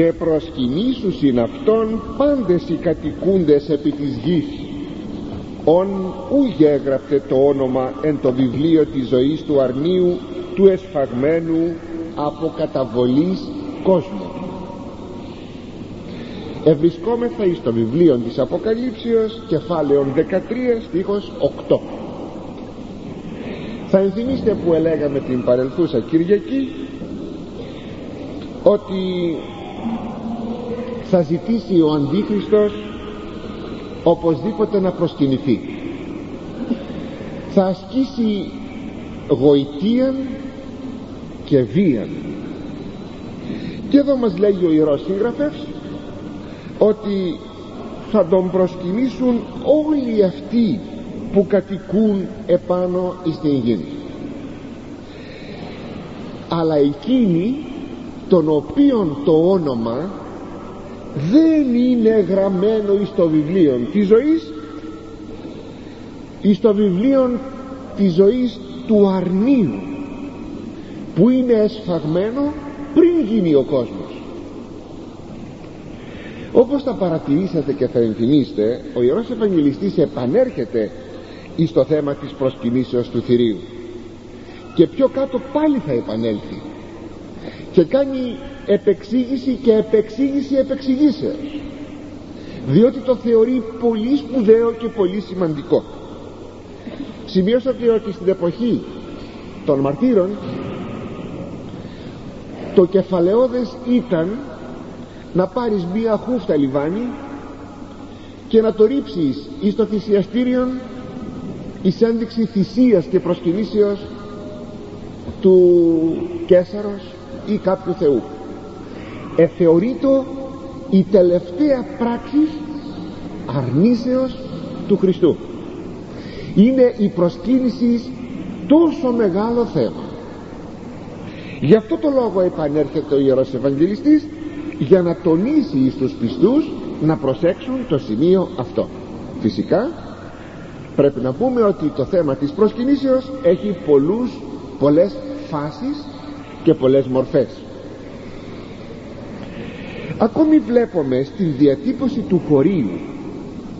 και προσκυνήσουσιν αυτόν πάντες οι κατοικούντες επί της γης. Ον ούγε έγραπτε το όνομα εν το βιβλίο της ζωής του αρνίου, του εσφαγμένου από καταβολής κόσμου. Ευρισκόμεθα εις το βιβλίο της Αποκαλύψεως, κεφάλαιον 13, στίχος 8. Θα ενθυμίστε που ελέγαμε την παρελθούσα Κυριακή ότι θα ζητήσει ο Αντίχριστος οπωσδήποτε να προσκυνηθεί. Θα ασκήσει γοητείαν και βίαν. Και εδώ μας λέγει ο Ιερός Συγγραφεύς ότι θα τον προσκυνήσουν όλοι αυτοί που κατοικούν επάνω στην γη, αλλά εκείνοι των οποίων το όνομα δεν είναι γραμμένο εις το βιβλίο της ζωής, εις το βιβλίο της ζωής του αρνίου, που είναι εσφαγμένο πριν γίνει ο κόσμος. Όπως θα παρατηρήσατε και θα ενθυμίστε, ο Ιερός Ευαγγελιστής επανέρχεται εις το θέμα της προσκυνήσεως του θηρίου, και πιο κάτω πάλι θα επανέλθει και κάνει επεξήγηση και επεξήγηση επεξηγήσεως, διότι το θεωρεί πολύ σπουδαίο και πολύ σημαντικό. Σημειώσατε ότι στην εποχή των μαρτύρων το κεφαλαιώδες ήταν να πάρεις μία χούφτα λιβάνι και να το ρίψεις εις το θυσιαστήριον εις ένδειξη θυσίας και προσκυνήσεως του Καίσαρος ή κάποιου θεού. Θεωρείτο η τελευταία πράξη αρνήσεως του Χριστού. Είναι η προσκύνηση τόσο μεγάλο θέμα. Γι' αυτό το λόγο επανέρχεται ο Ιερός Ευαγγελιστής, για να τονίσει στους πιστούς να προσέξουν το σημείο αυτό. Φυσικά πρέπει να πούμε ότι το θέμα της προσκυνήσεως έχει πολλές φάσεις και πολλές μορφές. Ακόμη βλέπουμε στην διατύπωση του χωρίου,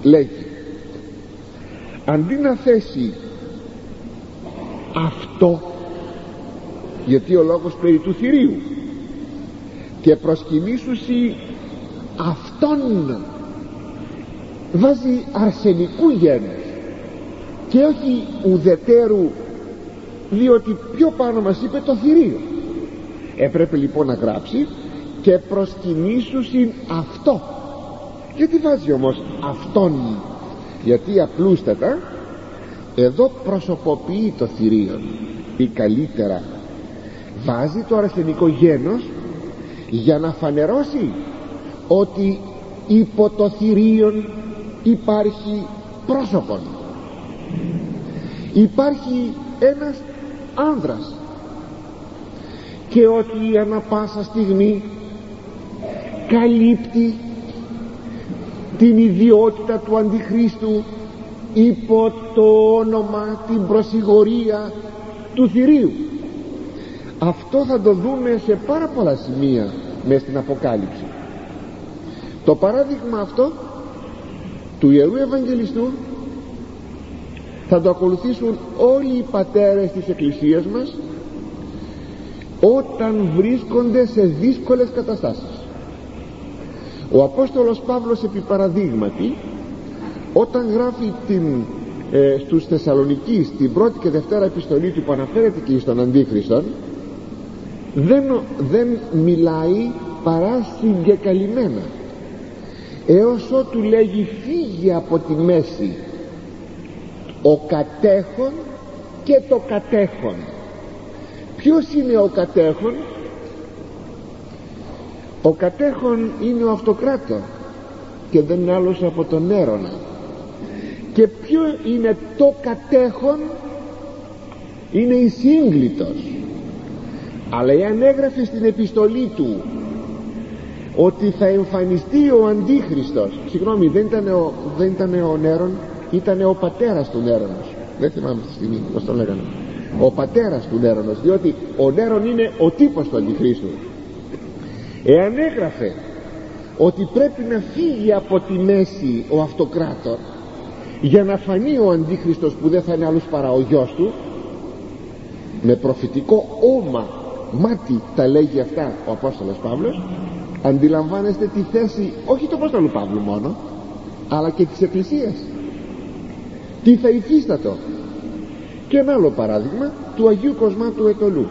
λέγει, αντί να θέσει αυτό, γιατί ο λόγος περί του θηρίου, και προσκυνήσουσι αυτόν, βάζει αρσενικού γένους και όχι ουδετέρου, διότι πιο πάνω μας είπε το θηρίο. Έπρεπε λοιπόν να γράψει και προσκυνήσουσιν αυτό. Γιατί βάζει όμως αυτόν? Γιατί απλούστατα εδώ προσωποποιεί το θηρίο, ή καλύτερα βάζει το αρσενικό γένος για να φανερώσει ότι υπό το θηρίον υπάρχει πρόσωπον, υπάρχει ένας άνδρας, και ότι ανά πάσα στιγμή καλύπτει την ιδιότητα του Αντιχρίστου υπό το όνομα, την προσηγορία του θηρίου. Αυτό θα το δούμε σε πάρα πολλά σημεία μες στην Αποκάλυψη. Το παράδειγμα αυτό του Ιερού Ευαγγελιστού θα το ακολουθήσουν όλοι οι πατέρες της Εκκλησίας μας όταν βρίσκονται σε δύσκολες καταστάσεις. Ο Απόστολος Παύλος επί παραδείγματι, όταν γράφει στους Θεσσαλονικείς την πρώτη και δευτέρα επιστολή του, που αναφέρεται και στον Αντίχριστον, δεν μιλάει παρά συγκεκαλυμμένα, έως ότου λέγει φύγει από τη μέση ο κατέχον και το κατέχον. Ποιος είναι ο κατέχον? Ο κατέχον είναι ο αυτοκράτο και δεν είναι άλλος από τον Έρωνα. Και ποιο είναι το κατέχον? Είναι η σύγκλιτος. Αλλά εάν έγραφε στην επιστολή του ότι θα εμφανιστεί ο Αντίχριστος, συγγνώμη, δεν ήταν ο Νέρον, ήταν ο πατέρας του Νέρονος, δεν θυμάμαι στη στιγμή πώς το λέγανε, ο πατέρας του Νέρονος, διότι ο Νέρον είναι ο τύπος του Αντιχρίστου. Εάν έγραφε ότι πρέπει να φύγει από τη μέση ο αυτοκράτορ για να φανεί ο αντίχριστος, που δεν θα είναι άλλος παρά ο γιος του. Με προφητικό όμα μάτι τα λέγει αυτά ο Απόστολος Παύλος. Αντιλαμβάνεστε τη θέση όχι του Απόστολου Παύλου μόνο, αλλά και της Εκκλησίας, τι θα υφίστατο. Και ένα άλλο παράδειγμα του Αγίου Κοσμά του Ετωλού,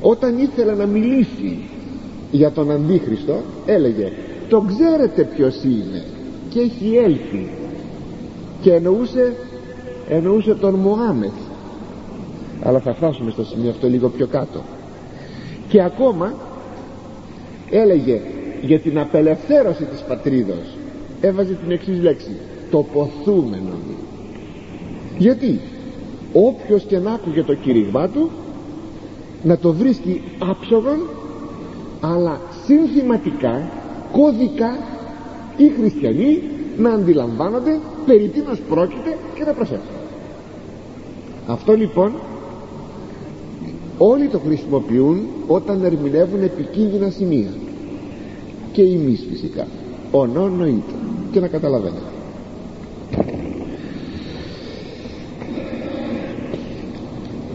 όταν ήθελα να μιλήσει για τον Αντίχριστο έλεγε τον ξέρετε ποιος είναι και έχει έλθει, και εννοούσε τον Μωάμεθ, αλλά θα φτάσουμε στο σημείο αυτό λίγο πιο κάτω. Και ακόμα έλεγε για την απελευθέρωση της πατρίδος, έβαζε την εξής λέξη, το ποθούμενο. Γιατί όποιος και να άκουγε το κήρυγμά του να το βρίσκει άψογον, αλλά συνθηματικά, κωδικά, οι χριστιανοί να αντιλαμβάνονται περί τίνος πρόκειται και να προσέχουν. Αυτό λοιπόν όλοι το χρησιμοποιούν όταν ερμηνεύουν επικίνδυνα σημεία, και εμείς φυσικά ο νοήτο, και να καταλαβαίνετε.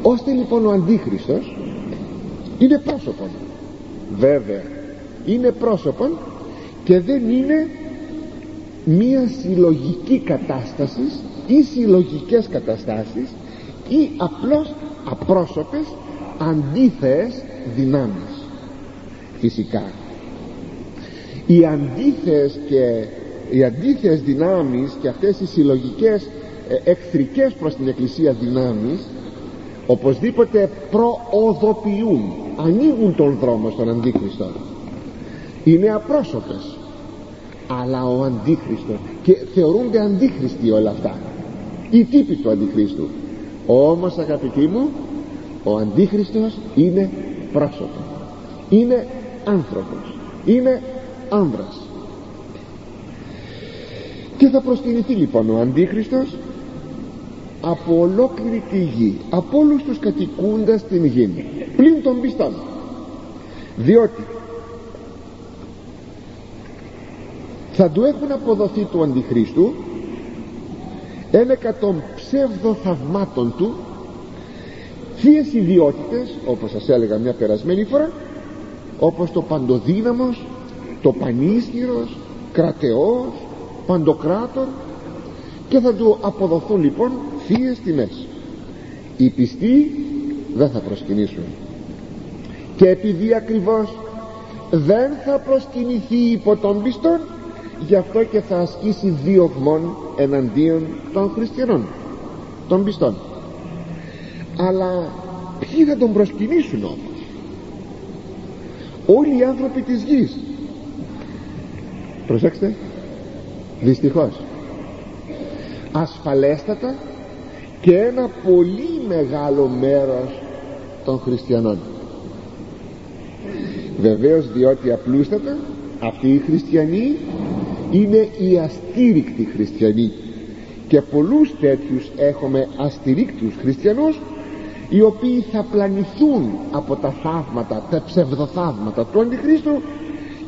Ώστε λοιπόν ο Αντίχριστος είναι πρόσωπον, βέβαια είναι πρόσωπον, και δεν είναι μία συλλογική κατάσταση ή συλλογικές καταστάσεις ή απλώς απρόσωπες αντίθεες δυνάμεις. Φυσικά οι αντίθεες δυνάμεις και αυτές οι συλλογικές εχθρικές προς την Εκκλησία δυνάμεις οπωσδήποτε προοδοποιούν, ανοίγουν τον δρόμο στον Αντίχριστο. Είναι απρόσωπες, αλλά ο Αντίχριστος, και θεωρούνται αντίχριστοι όλα αυτά, οι τύποι του Αντιχρίστου. Όμως αγαπητοί μου, ο Αντίχριστος είναι πρόσωπο, είναι άνθρωπος, είναι άνδρας. Και θα προσκυνηθεί λοιπόν ο Αντίχριστος από ολόκληρη τη γη, από όλους τους κατοικούντας την γη, πλην των πιστών, διότι θα του έχουν αποδοθεί του Αντιχρίστου 100 ψευδοθαυμάτων του, θείες ιδιότητες, όπως σας έλεγα μια περασμένη φορά, όπως το παντοδύναμος, το πανίσχυρος, κρατεός, παντοκράτορ, και θα του αποδοθούν λοιπόν θείες τιμές. Οι πιστοί δεν θα προσκυνήσουν, και επειδή ακριβώς δεν θα προσκυνηθεί υπό των πιστών, γι' αυτό και θα ασκήσει διωγμόν εναντίον των χριστιανών, των πιστών. Αλλά ποιοι θα τον προσκυνήσουν όμως? Όλοι οι άνθρωποι της γης. Προσέξτε, δυστυχώς ασφαλέστατα και ένα πολύ μεγάλο μέρος των χριστιανών. Βεβαίως, διότι απλούστατα αυτοί οι χριστιανοί είναι οι αστήρικτοι χριστιανοί, και πολλούς τέτοιους έχουμε αστηρίκτους χριστιανούς, οι οποίοι θα πλανηθούν από τα θαύματα, τα ψευδοθαύματα του Αντιχρίστου,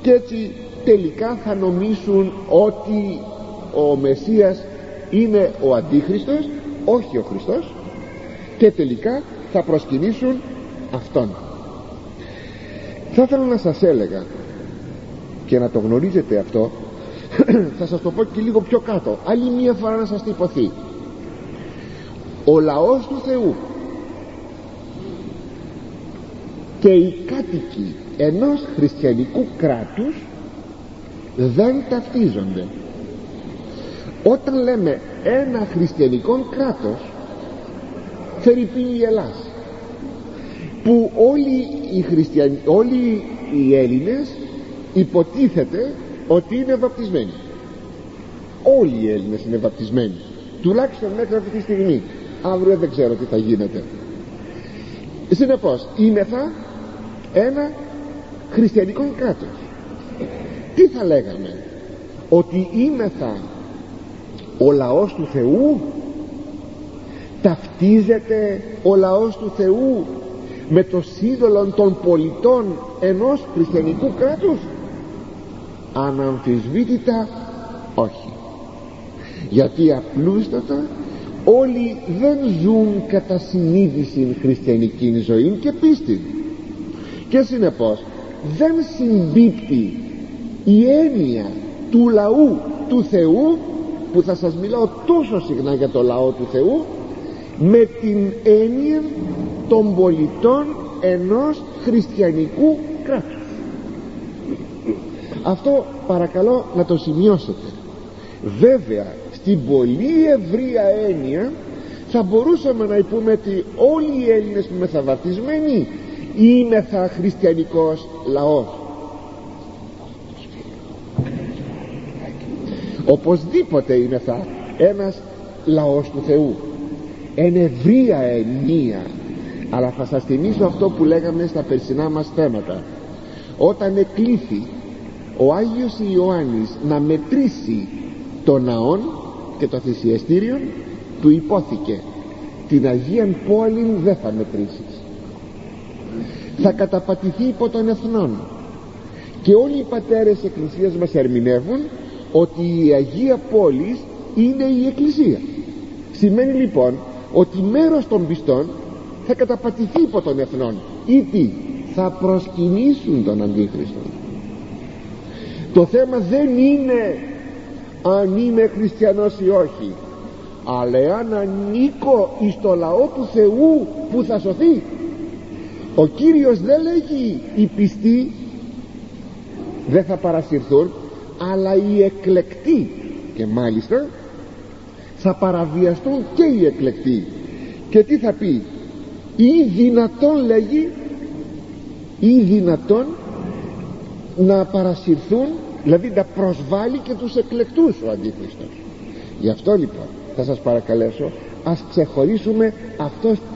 και έτσι τελικά θα νομίσουν ότι ο Μεσσίας είναι ο Αντίχριστος, όχι ο Χριστός, και τελικά θα προσκυνήσουν αυτόν. Θα ήθελα να σας έλεγα, και να το γνωρίζετε αυτό, θα σας το πω και λίγο πιο κάτω, άλλη μία φορά να σας τυπωθεί. Ο λαός του Θεού και οι κάτοικοι ενός χριστιανικού κράτους δεν ταυτίζονται. Όταν λέμε ένα χριστιανικό κράτος, θερυπίνει η Ελλάς, που όλοι οι Έλληνες υποτίθεται ότι είναι βαπτισμένοι. Όλοι οι Έλληνες είναι βαπτισμένοι, τουλάχιστον μέχρι αυτή τη στιγμή. Αύριο δεν ξέρω τι θα γίνεται. Συνεπώς είμεθα ένα χριστιανικό κράτος. Τι θα λέγαμε? Ότι είμεθα ο λαός του Θεού. Ταυτίζεται ο λαός του Θεού με το σύνολο των πολιτών ενός χριστιανικού κράτους? αναμφισβήτητα όχι, γιατί απλούστατα όλοι δεν ζουν κατά συνείδηση χριστιανική ζωή και πίστη, και συνεπώς δεν συμπίπτει η έννοια του λαού του Θεού, που θα σας μιλάω τόσο συχνά για το λαό του Θεού, με την έννοια των πολιτών ενός χριστιανικού κράτους. Αυτό παρακαλώ να το σημειώσετε. Βέβαια, στην πολύ ευρία έννοια θα μπορούσαμε να πούμε ότι όλοι οι Έλληνες που μεθαβαρτισμένοι είναι θα χριστιανικός λαός. Οπωσδήποτε είναι θα ένας λαός του Θεού, εν ευρία ενία. Αλλά θα σας θυμίσω αυτό που λέγαμε στα περσινά μας θέματα, όταν εκλήθη ο Άγιος Ιωάννης να μετρήσει τον ναόν και το θυσιαστήριο, του υπόθηκε την Αγία Πόλην δεν θα μετρήσεις, θα καταπατηθεί υπό των εθνών. Και όλοι οι πατέρες εκκλησίας μας ερμηνεύουν ότι η Αγία Πόλης είναι η Εκκλησία. Σημαίνει λοιπόν ότι μέρος των πιστών θα καταπατηθεί υπό των εθνών, ή τι, θα προσκυνήσουν τον Αντίχριστο. Το θέμα δεν είναι αν είμαι χριστιανός ή όχι, αλλά εάν ανήκω εις το λαό του Θεού που θα σωθεί. Ο Κύριος δεν λέγει οι πιστοί δεν θα παρασυρθούν, αλλά οι εκλεκτοί, και μάλιστα θα παραβιαστούν και οι εκλεκτοί. Και τι θα πει, ή δυνατόν, λέγει, ή δυνατόν να παρασυρθούν, δηλαδή να προσβάλλει και τους εκλεκτούς ο Αντίχριστος. Γι' αυτό λοιπόν θα σας παρακαλέσω, ας ξεχωρίσουμε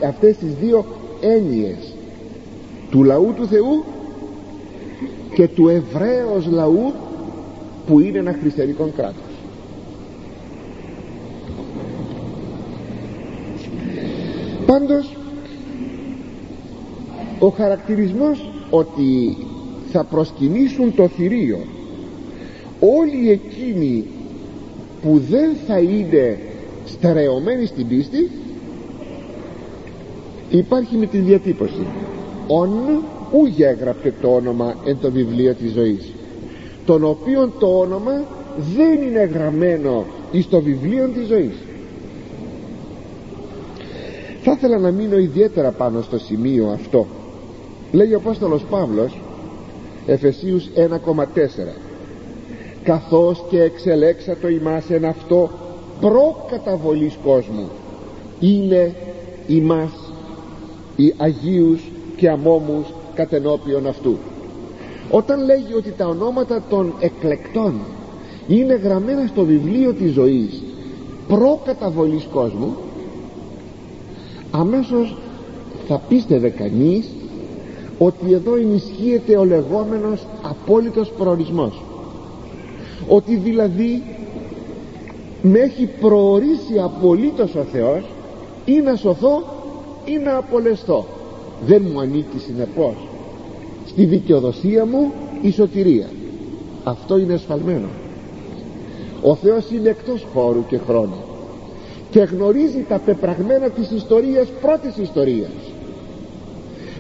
αυτές τις δύο έννοιες, του λαού του Θεού και του Εβραίος λαού που είναι ένα χριστιανικό κράτος. Πάντως ο χαρακτηρισμός ότι θα προσκυνήσουν το θηρίο όλοι εκείνοι που δεν θα είναι στερεωμένοι στην πίστη υπάρχει με τη διατύπωση «ον ούγι έγραπτε το όνομα εν το βιβλίο της ζωής», τον οποίον το όνομα δεν είναι γραμμένο εις το βιβλίο της ζωής. Θα ήθελα να μείνω ιδιαίτερα πάνω στο σημείο αυτό. Λέει ο Απόστολος Παύλος, Εφεσίους 1,4, «Καθώς και εξελέξατο ημάς εν αυτό προκαταβολής κόσμου, είναι ημάς οι Αγίους και αμόμους κατ' ενώπιον αυτού». Όταν λέγει ότι τα ονόματα των εκλεκτών είναι γραμμένα στο βιβλίο της ζωής προκαταβολής κόσμου, αμέσως θα πίστευε κανείς ότι εδώ ενισχύεται ο λεγόμενος απόλυτος προορισμός, ότι δηλαδή με έχει προορίσει απολύτως ο Θεός ή να σωθώ ή να απολεσθώ, δεν μου ανήκει συνεπώς στη δικαιοδοσία μου η σωτηρία. Αυτό είναι εσφαλμένο. Ο Θεός είναι εκτός χώρου και χρόνου και γνωρίζει τα πεπραγμένα της ιστορίας, πρώτης ιστορίας.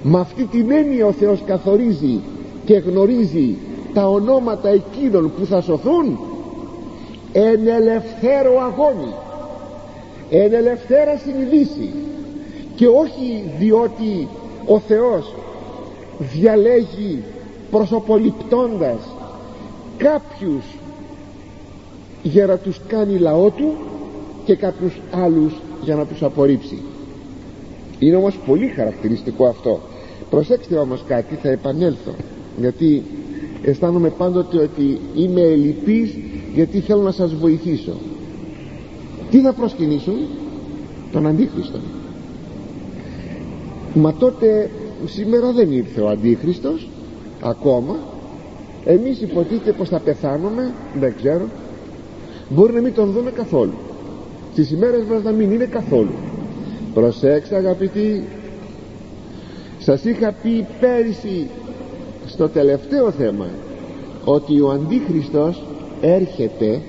Με αυτή την έννοια ο Θεός καθορίζει και γνωρίζει τα ονόματα εκείνων που θα σωθούν εν ελευθέρο αγώνη, εν ελευθέρα συνειδήση, και όχι διότι ο Θεός διαλέγει προσωποληπτώντας κάποιους για να τους κάνει λαό του και κάποιους άλλους για να τους απορρίψει. Είναι όμως πολύ χαρακτηριστικό αυτό. Προσέξτε όμως κάτι, θα επανέλθω, γιατί αισθάνομαι πάντοτε ότι είμαι ελλιπής, γιατί θέλω να σας βοηθήσω. Τι θα προσκυνήσουν? Τον Αντίχριστο. Μα τότε, σήμερα δεν ήρθε ο Αντίχριστος ακόμα. Εμείς υποτίθεται πως θα πεθάνουμε, δεν ξέρω, μπορεί να μην τον δούμε καθόλου, στις ημέρες μας να μην είναι καθόλου. Προσέξτε αγαπητοί, σας είχα πει πέρυσι στο τελευταίο θέμα ότι ο Αντίχριστος έρχεται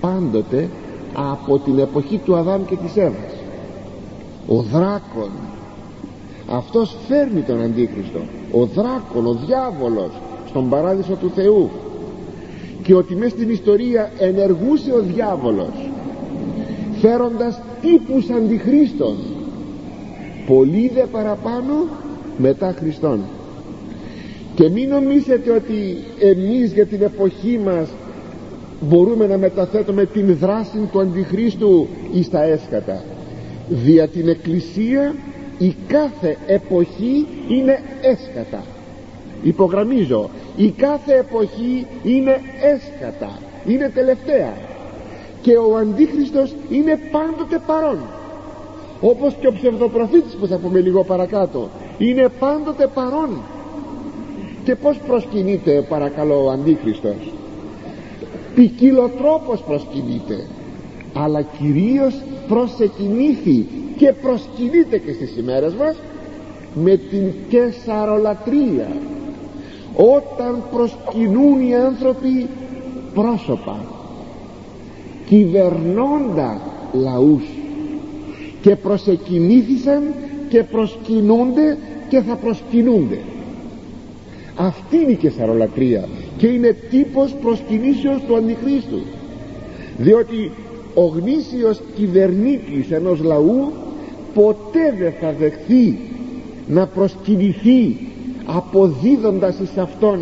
πάντοτε από την εποχή του Αδάμ και της Εύας. Ο δράκον, αυτός φέρνει τον Αντίχριστο, ο δράκον, ο διάβολος, στον παράδεισο του Θεού, και ότι μέσα στην ιστορία ενεργούσε ο διάβολος φέροντας τύπους αντιχρίστων, πολύ δε παραπάνω μετά Χριστόν. Και μην νομίζετε ότι εμείς για την εποχή μας μπορούμε να μεταθέτουμε την δράση του αντιχρίστου εις τα έσκατα. Δια την Εκκλησία η κάθε εποχή είναι έσκατα. Υπογραμμίζω, η κάθε εποχή είναι έσκατα, είναι τελευταία, και ο Αντίχριστος είναι πάντοτε παρόν, όπως και ο ψευδοπροφήτης που θα πούμε λίγο παρακάτω είναι πάντοτε παρόν. Και πως προσκυνείται παρακαλώ ο Αντίχριστος? Ποικιλοτρόπως προσκυνείται, αλλά κυρίως προσεκινήθη και προσκυνείται και στις ημέρες μας με την κεσαρολατρία, όταν προσκυνούν οι άνθρωποι πρόσωπα, κυβερνώντα λαούς, και προσεκινήθησαν και προσκυνούνται και θα προσκυνούνται. Αυτή είναι η κεσαρολατρία και είναι τύπος προσκυνήσεως του Αντιχρίστου, διότι ο γνήσιος κυβερνήτης ενός λαού ποτέ δεν θα δεχθεί να προσκυνηθεί αποδίδοντας εις αυτόν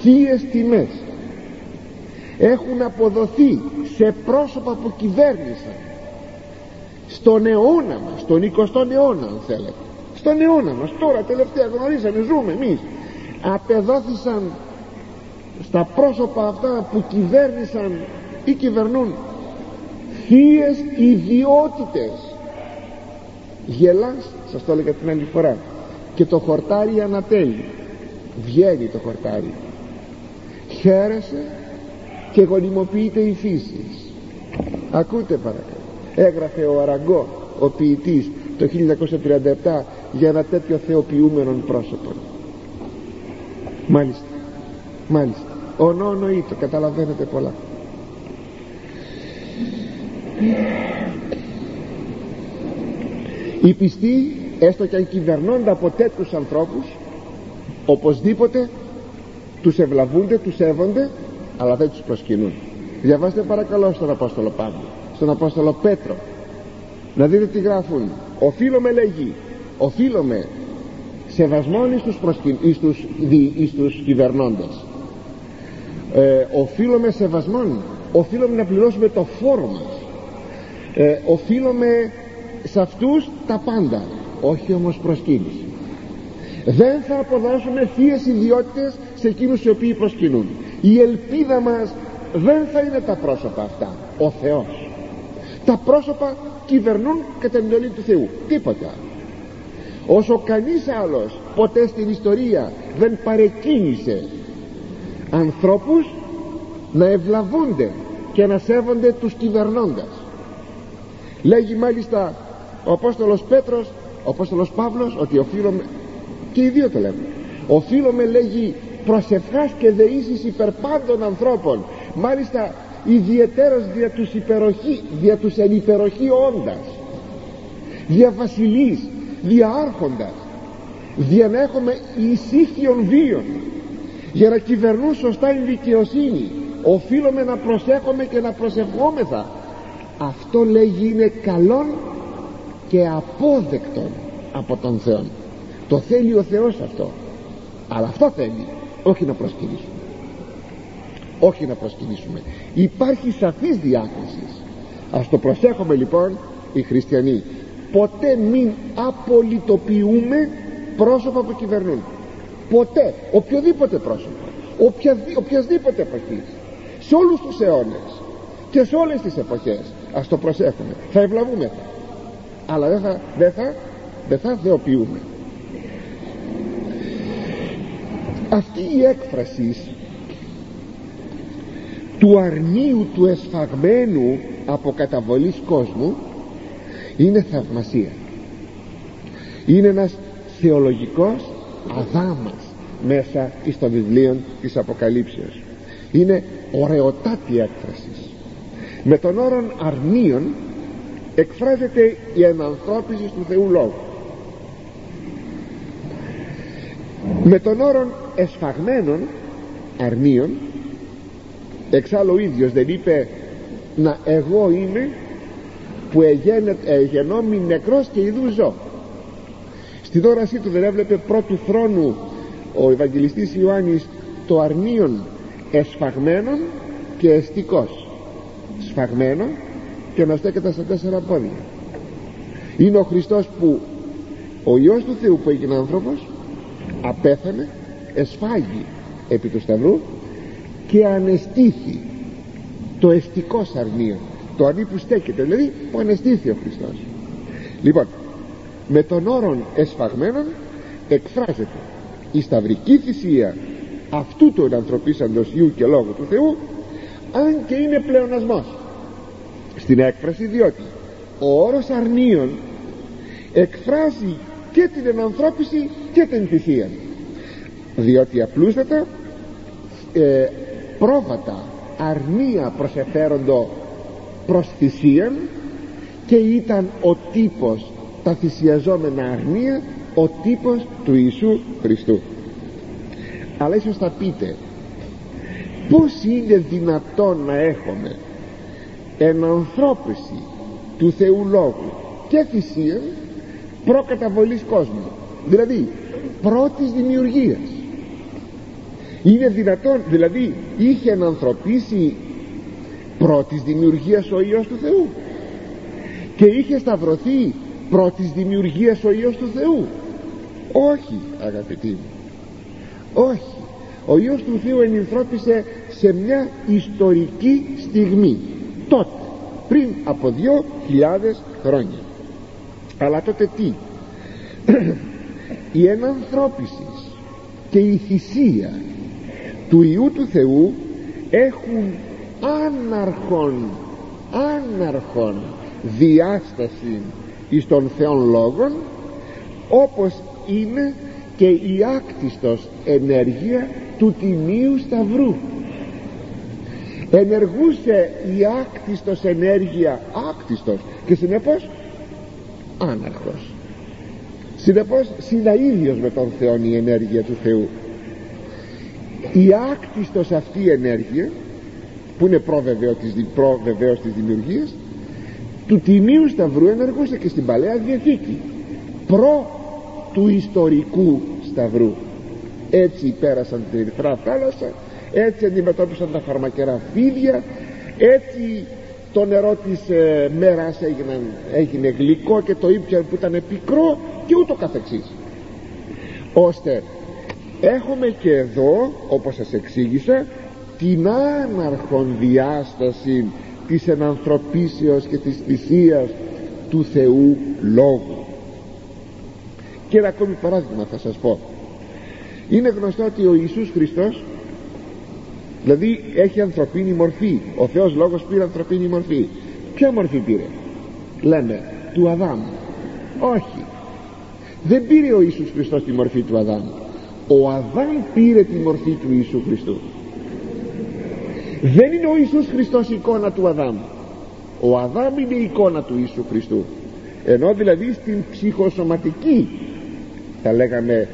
θείες τιμές. Έχουν αποδοθεί σε πρόσωπα που κυβέρνησαν στον αιώνα μας, στον 20ο αιώνα αν θέλετε, στον αιώνα μας, τώρα τελευταία γνωρίσαμε, ζούμε εμείς, απεδόθησαν στα πρόσωπα αυτά που κυβέρνησαν ή κυβερνούν θείες ιδιότητες. Γελάς, σας το έλεγα την άλλη φορά, και το χορτάρι ανατέλει, βγαίνει το χορτάρι, χαίρεσε και γονιμοποιείται η φύση. Ακούτε παρακαλώ, έγραφε ο Αραγκό, ο ποιητής, το 1937 για ένα τέτοιο θεοποιούμενον πρόσωπο. Μάλιστα, μάλιστα, ο νόνο ήτο, καταλαβαίνετε πολλά. Οι πιστοί, έστω και αν κυβερνώνται από τέτοιους ανθρώπους, οπωσδήποτε τους ευλαβούνται, τους σέβονται, αλλά δεν τους προσκυνούν. Διαβάστε παρακαλώ στον Απόστολο Παύλο, στον Απόστολο Πέτρο, να δείτε τι γράφουν. Οφείλομαι, λέγει, οφείλομαι σεβασμόν εις τους κυβερνώντες, οφείλομαι σεβασμόν, οφείλομαι να πληρώσουμε το φόρο μας, οφείλομαι σε αυτούς τα πάντα, όχι όμως προσκύνηση. Δεν θα αποδώσουμε θείες ιδιότητες σε εκείνους οι οποίοι προσκυνούν. Η ελπίδα μας δεν θα είναι τα πρόσωπα αυτά, ο Θεός. Τα πρόσωπα κυβερνούν κατά εντολή του Θεού, τίποτα. Όσο κανείς άλλος ποτέ στην ιστορία δεν παρεκκίνησε ανθρώπους να ευλαβούνται και να σέβονται τους κυβερνώντας. Λέγει μάλιστα ο Απόστολος Πέτρος, ο Απόστολος Παύλος, ότι οφείλομαι, και οι δύο το λέμε, οφείλομαι, λέγει, προσευχάς και δεήσεις υπερ πάντων ανθρώπων, μάλιστα ιδιαιτέρως δια τους εν υπεροχή όντας, δια βασιλείς, δια άρχοντας, δια να έχουμε ησύχιον βίον, για να κυβερνούν σωστά η δικαιοσύνη. Οφείλομαι να προσέχομαι και να προσευχόμεθα. Αυτό, λέγει, είναι καλόν και απόδεκτον από τον Θεό. Το θέλει ο Θεός αυτό, αλλά αυτό θέλει, όχι να προσκυνήσουμε, όχι να προσκυνήσουμε. Υπάρχει σαφής διάκριση. Ας το προσέχουμε λοιπόν οι χριστιανοί, ποτέ μην απολυτοποιούμε πρόσωπα που κυβερνούν, ποτέ, οποιοδήποτε πρόσωπο, οποιασδήποτε εποχή, σε όλους τους αιώνες και σε όλες τις εποχές. Ας το προσέχουμε, θα ευλαβούμε, αλλά δεν θα θεοποιούμε. Αυτή η έκφραση του αρνίου του εσφαγμένου από καταβολής κόσμου είναι θαυμασία. Είναι ένας θεολογικός αδάμας μέσα στο βιβλίο της Αποκαλύψεως. είναι ωραιοτάτη έκφρασης. Με τον όρον αρνίων εκφράζεται η ενανθρώπιση του Θεού Λόγου. Με τον όρον εσφαγμένων αρνίων, εξάλλου ο ίδιος δεν είπε να εγώ είμαι που εγενόμην νεκρός και ιδού ζω. Στην όρασή του δεν έβλεπε πρώτου θρόνου ο Ευαγγελιστής Ιωάννης το αρνίον εσφαγμένον και εστικός, σφαγμένο και να στέκεται στα τέσσερα πόδια. Είναι ο Χριστός που ο Υιός του Θεού που έγινε άνθρωπος, απέθανε, εσφάγει επί του σταυρού και ανεστήθη, το εστικός αρνίον, το αρνί που στέκεται, δηλαδή που ανεστήθη ο Χριστός. Λοιπόν, με τον όρον εσφαγμένον εκφράζεται η σταυρική θυσία αυτού του ενανθρωπίσαντος Υιού και Λόγου του Θεού, αν και είναι πλεονασμός στην έκφραση, διότι ο όρος αρνίων εκφράζει και την ενανθρώπιση και την θυσία, διότι απλούστατα πρόβατα αρνία προσεφέροντο προς θυσία, και ήταν ο τύπος τα θυσιαζόμενα αρνία, ο τύπος του Ιησού Χριστού. Αλλά ίσως θα πείτε, πώς είναι δυνατόν να έχουμε ενανθρώπιση του Θεού Λόγου και θυσία προκαταβολής κόσμου, δηλαδή πρώτης δημιουργίας? Είναι δυνατόν, δηλαδή είχε ενανθρωπίσει πρώτης δημιουργίας ο Υιός του Θεού και είχε σταυρωθεί πρώτης δημιουργίας ο Υιός του Θεού? Όχι, αγαπητοί μου, όχι. Ο Υιός του Θεού ενανθρώπισε σε μια ιστορική στιγμή, τότε, πριν από 2.000 χρόνια. Αλλά τότε τι? Η ενανθρώπιση και η θυσία του Υιού του Θεού έχουν άναρχον διάσταση εις των Θεών Λόγων, όπως είναι και η άκτιστος ενέργεια του Τιμίου Σταυρού. Ενεργούσε η άκτιστος ενέργεια, άκτιστος και συνεπώς άναρχος, συνεπώς συναίδιος με τον Θεόν η ενέργεια του Θεού. Η άκτιστος αυτή ενέργεια που είναι προβεβαίως της δημιουργίας του Τιμίου Σταυρού ενεργούσε και στην Παλαιά Διαθήκη, προ του ιστορικού Σταυρού. Έτσι πέρασαν την Ερυθρά Θάλασσα, έτσι αντιμετώπισαν τα φαρμακερά φίδια, έτσι το νερό της μέρας έγινε γλυκό και το ήπιαν που ήταν πικρό και ούτω καθεξής. Ώστε έχουμε και εδώ, όπως σας εξήγησα, την άναρχον διάσταση της ενανθρωπίσεως και της θυσίας του Θεού Λόγου. Και ένα ακόμη παράδειγμα θα σας πω. Είναι γνωστό ότι ο Ιησούς Χριστός, δηλαδή, έχει ανθρωπίνη μορφή. Ο Θεός Λόγος πήρε ανθρωπίνη μορφή. Ποια μορφή πήρε? Λέμε του Αδάμ. Όχι, δεν πήρε ο Ιησούς Χριστός τη μορφή του Αδάμ. Ο Αδάμ πήρε τη μορφή του Ιησού Χριστού. Δεν είναι ο Ιησούς Χριστός εικόνα του Αδάμ. Ο Αδάμ είναι η εικόνα του Ιησού Χριστού. Ενώ δηλαδή στην ψυχοσωματική, θα λέγαμε,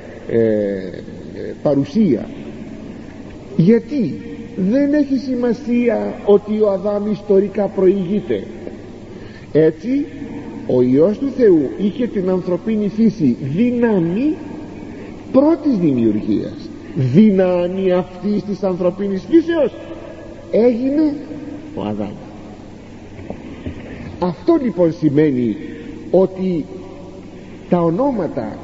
παρουσία. Γιατί δεν έχει σημασία ότι ο Αδάμ ιστορικά προηγείται. Έτσι ο Υιός του Θεού είχε την ανθρωπίνη φύση δύναμη πρώτης δημιουργίας. Δύναμη αυτής της ανθρωπίνης φύσεως έγινε ο Αδάμ. Αυτό λοιπόν σημαίνει ότι τα ονόματα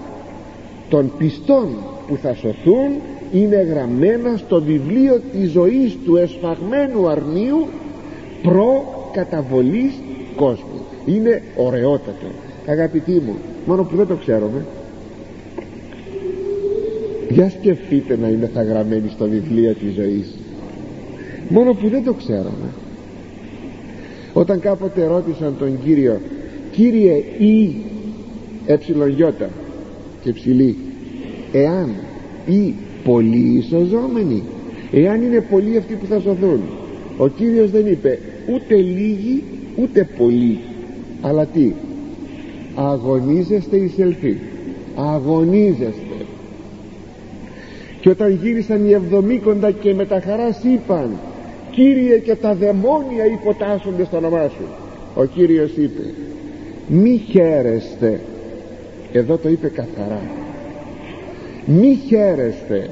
των πιστών που θα σωθούν είναι γραμμένα στο βιβλίο της ζωής του εσφαγμένου αρνίου προ καταβολής κόσμου. Είναι ωραιότατο, αγαπητοί μου, μόνο που δεν το ξέρουμε. Για σκεφτείτε να είναι θα γραμμένοι στο βιβλίο της ζωής, μόνο που δεν το ξέρουμε. Όταν κάποτε ρώτησαν τον Κύριο, Κύριε ή εψιλογιώτα και ψηλή, εάν ή πολύ ισοζόμενοι Εάν είναι πολλοί αυτοί που θα σωθούν, ο Κύριος δεν είπε ούτε λίγοι ούτε πολλοί, αλλά τι? Αγωνίζεστε εις ελθή. Αγωνίζεστε. Και όταν γύρισαν οι 70 και με τα χαράς είπαν, Κύριε, και τα δαιμόνια υποτάσσονται στο όνομά σου. Ο Κύριος είπε, μη χαίρεστε. Εδώ το είπε καθαρά, μη χαίρεστε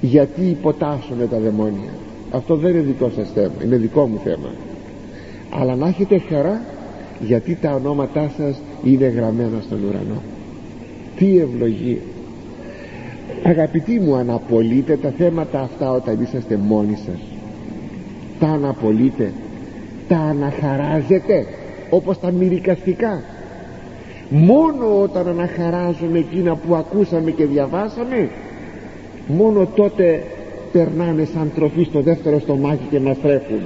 γιατί υποτάσσονται τα δαιμόνια. Αυτό δεν είναι δικό σας θέμα, είναι δικό μου θέμα. Αλλά να έχετε χαρά, γιατί τα ονόματά σας είναι γραμμένα στον ουρανό. Τι ευλογία. Αγαπητοί μου, αναπολείτε τα θέματα αυτά όταν είσαστε μόνοι σας. Τα αναπολείτε, τα αναχαράζετε, όπως τα μυρικαστικά. Μόνο όταν αναχαράζουμε εκείνα που ακούσαμε και διαβάσαμε, μόνο τότε περνάνε σαν τροφή στο δεύτερο στομάχι και μας τρέφουν.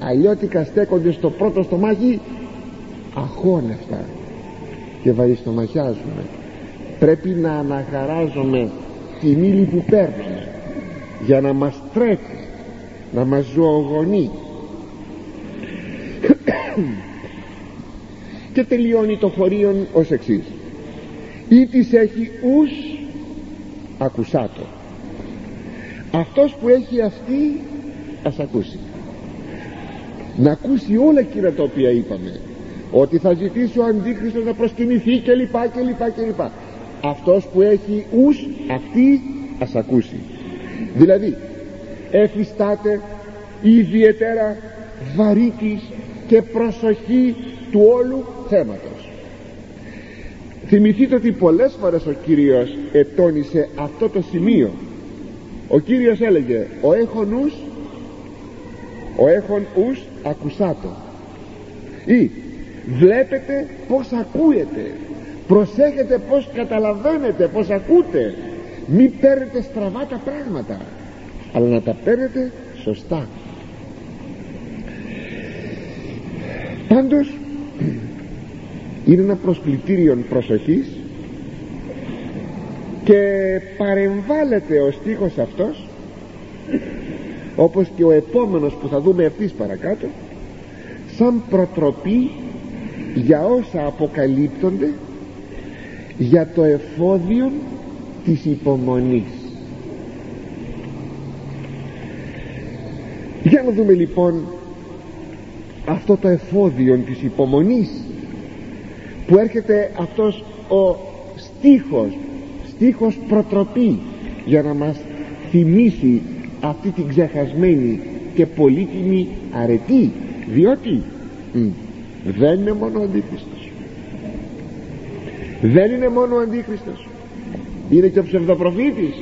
Αλλιώτικα στέκονται στο πρώτο στομάχι αχώνευτα και βαρυστομαχιάζουμε. Πρέπει να αναχαράζουμε τη μήλη που παίρνουμε για να μας τρέφει, να μας ζωογονεί. Και τελειώνει το χωρίον ως εξής: ή της έχει ους, ακουσάτο. Αυτός που έχει αυτή ας ακούσει, να ακούσει όλα εκείνα τα οποία είπαμε, ότι θα ζητήσει ο Αντίχριστος να προσκυνηθεί και λοιπά και λοιπά και λοιπά. Αυτός που έχει ους, αυτή ας ακούσει. Δηλαδή εφιστάται ιδιαίτερα βαρύτης και προσοχή του όλου θέματος. Θυμηθείτε ότι πολλές φορές ο Κύριος ετώνησε αυτό το σημείο. Ο Κύριος έλεγε, ο έχων ους ακουσάτο, ή βλέπετε πως ακούετε, προσέχετε πως καταλαβαίνετε, πως ακούτε, μην παίρνετε στραβά τα πράγματα, αλλά να τα παίρνετε σωστά. Πάντως είναι ένα προσκλητήριο προσοχής και παρεμβάλλεται ο στίχος αυτός, όπως και ο επόμενος που θα δούμε ευθύς παρακάτω, σαν προτροπή για όσα αποκαλύπτονται για το εφόδιο της υπομονής. Για να δούμε λοιπόν αυτό το εφόδιο της υπομονής που έρχεται, αυτός ο στίχος προτροπή για να μας θυμίσει αυτή την ξεχασμένη και πολύτιμη αρετή, διότι δεν είναι μόνο ο Αντίχριστος, δεν είναι μόνο ο Αντίχριστος, είναι και ο ψευδοπροφήτης,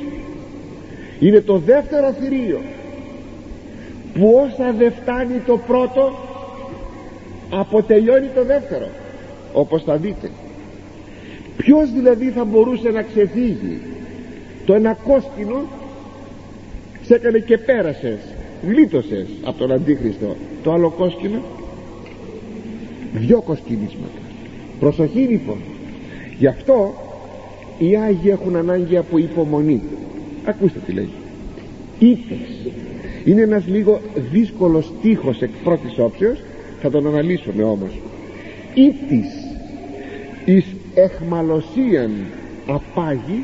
είναι το δεύτερο θηρίο που όσα δεν φτάνει το πρώτο αποτελειώνει το δεύτερο, όπως θα δείτε. Ποιος δηλαδή θα μπορούσε να ξεφύγει? Το ένα κόσκινο σε έκανε και πέρασες, γλίτωσες από τον Αντίχριστο. Το άλλο κόσκινο, δυο κοσκινίσματα. Προσοχή λοιπόν. Γι' αυτό οι Άγιοι έχουν ανάγκη από υπομονή. Ακούστε τι λέει. Ήτης. Είναι ένας λίγο δύσκολος στίχος εκ πρώτης όψεως, θα τον αναλύσουμε όμως. Ήτης εις εχμαλωσίαν απάγει,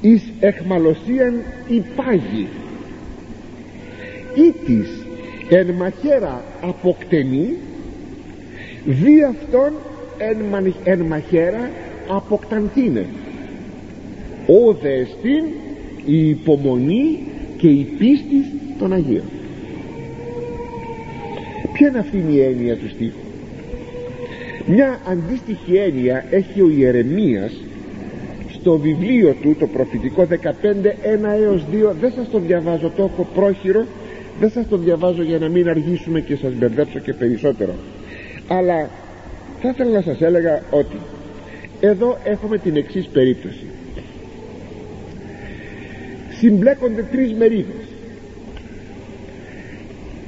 εις εχμαλωσίαν υπάγει. Ήτης εν μαχαίρα αποκτενεί, δι' αυτόν εν μαχαίρα αποκτανθήνε. Όδε εστίν η υπομονή και η πίστη των Αγίων. Ποια είναι αυτή η έννοια του στίχου? Μια αντίστοιχη έννοια έχει ο Ιερεμίας στο βιβλίο του το προφητικό 15:1-2. Δεν σας το διαβάζω, το έχω πρόχειρο, δεν σας το διαβάζω για να μην αργήσουμε και σας μπερδέψω και περισσότερο. Αλλά θα ήθελα να σας έλεγα ότι εδώ έχουμε την εξής περίπτωση. Συμπλέκονται τρεις μερίδες.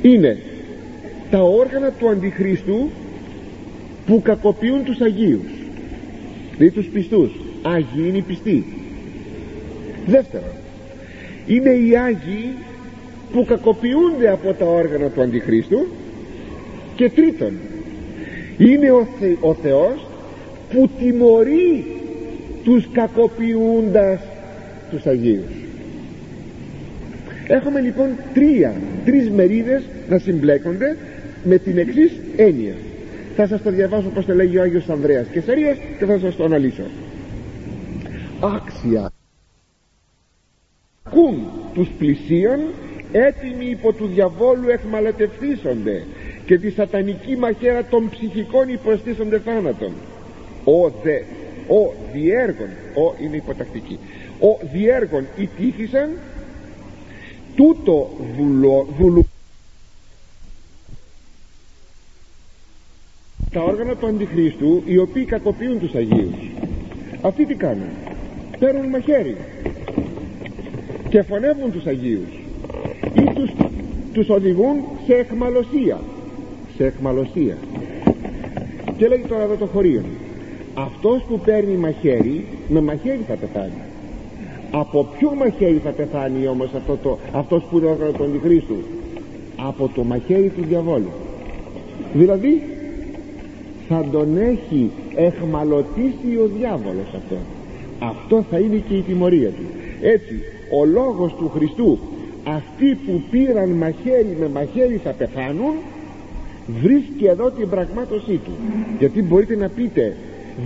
Είναι τα όργανα του Αντιχρίστου που κακοποιούν τους Αγίους, δηλαδή τους πιστούς. Άγιοι είναι οι πιστοί. Δεύτερον, είναι οι Άγιοι που κακοποιούνται από τα όργανα του Αντιχρίστου, και τρίτον είναι ο Θεός που τιμωρεί τους κακοποιούντας τους Αγίους. Έχουμε λοιπόν τρεις μερίδες να συμπλέκονται με την εξής έννοια. Θα σας το διαβάσω πως το λέγει ο Άγιος Ανδρέας Κεσαρίας και θα σας το αναλύσω. Άξια ακούν τους πλησίων, έτοιμοι υπό του διαβόλου εχμαλατευθύσονται και τη σατανική μαχαίρα των ψυχικών υποστήσονται θάνατον. Ο διέργων, ο είναι υποτακτική, ο διέργων ητύχησαν, τούτο δουλού τα όργανα του Αντιχρίστου, οι οποίοι κακοποιούν τους Αγίους. Αυτοί τι κάνουν? Παίρνουν μαχαίρι και φωνεύουν τους Αγίους ή τους οδηγούν σε αιχμαλωσία. Και λέει τώρα εδώ το χωρίο, αυτός που παίρνει μαχαίρι, με μαχαίρι θα πεθάνει. Από ποιο μαχαίρι θα πεθάνει όμως αυτός που είναι όργανο του Αντιχρίστου? Από το μαχαίρι του διαβόλου. Δηλαδή θα τον έχει εχμαλωτήσει ο διάβολος αυτό. Αυτό θα είναι και η τιμωρία του. Έτσι ο λόγος του Χριστού, αυτοί που πήραν μαχαίρι με μαχαίρι θα πεθάνουν, βρίσκει εδώ την πραγμάτωσή του. Γιατί μπορείτε να πείτε,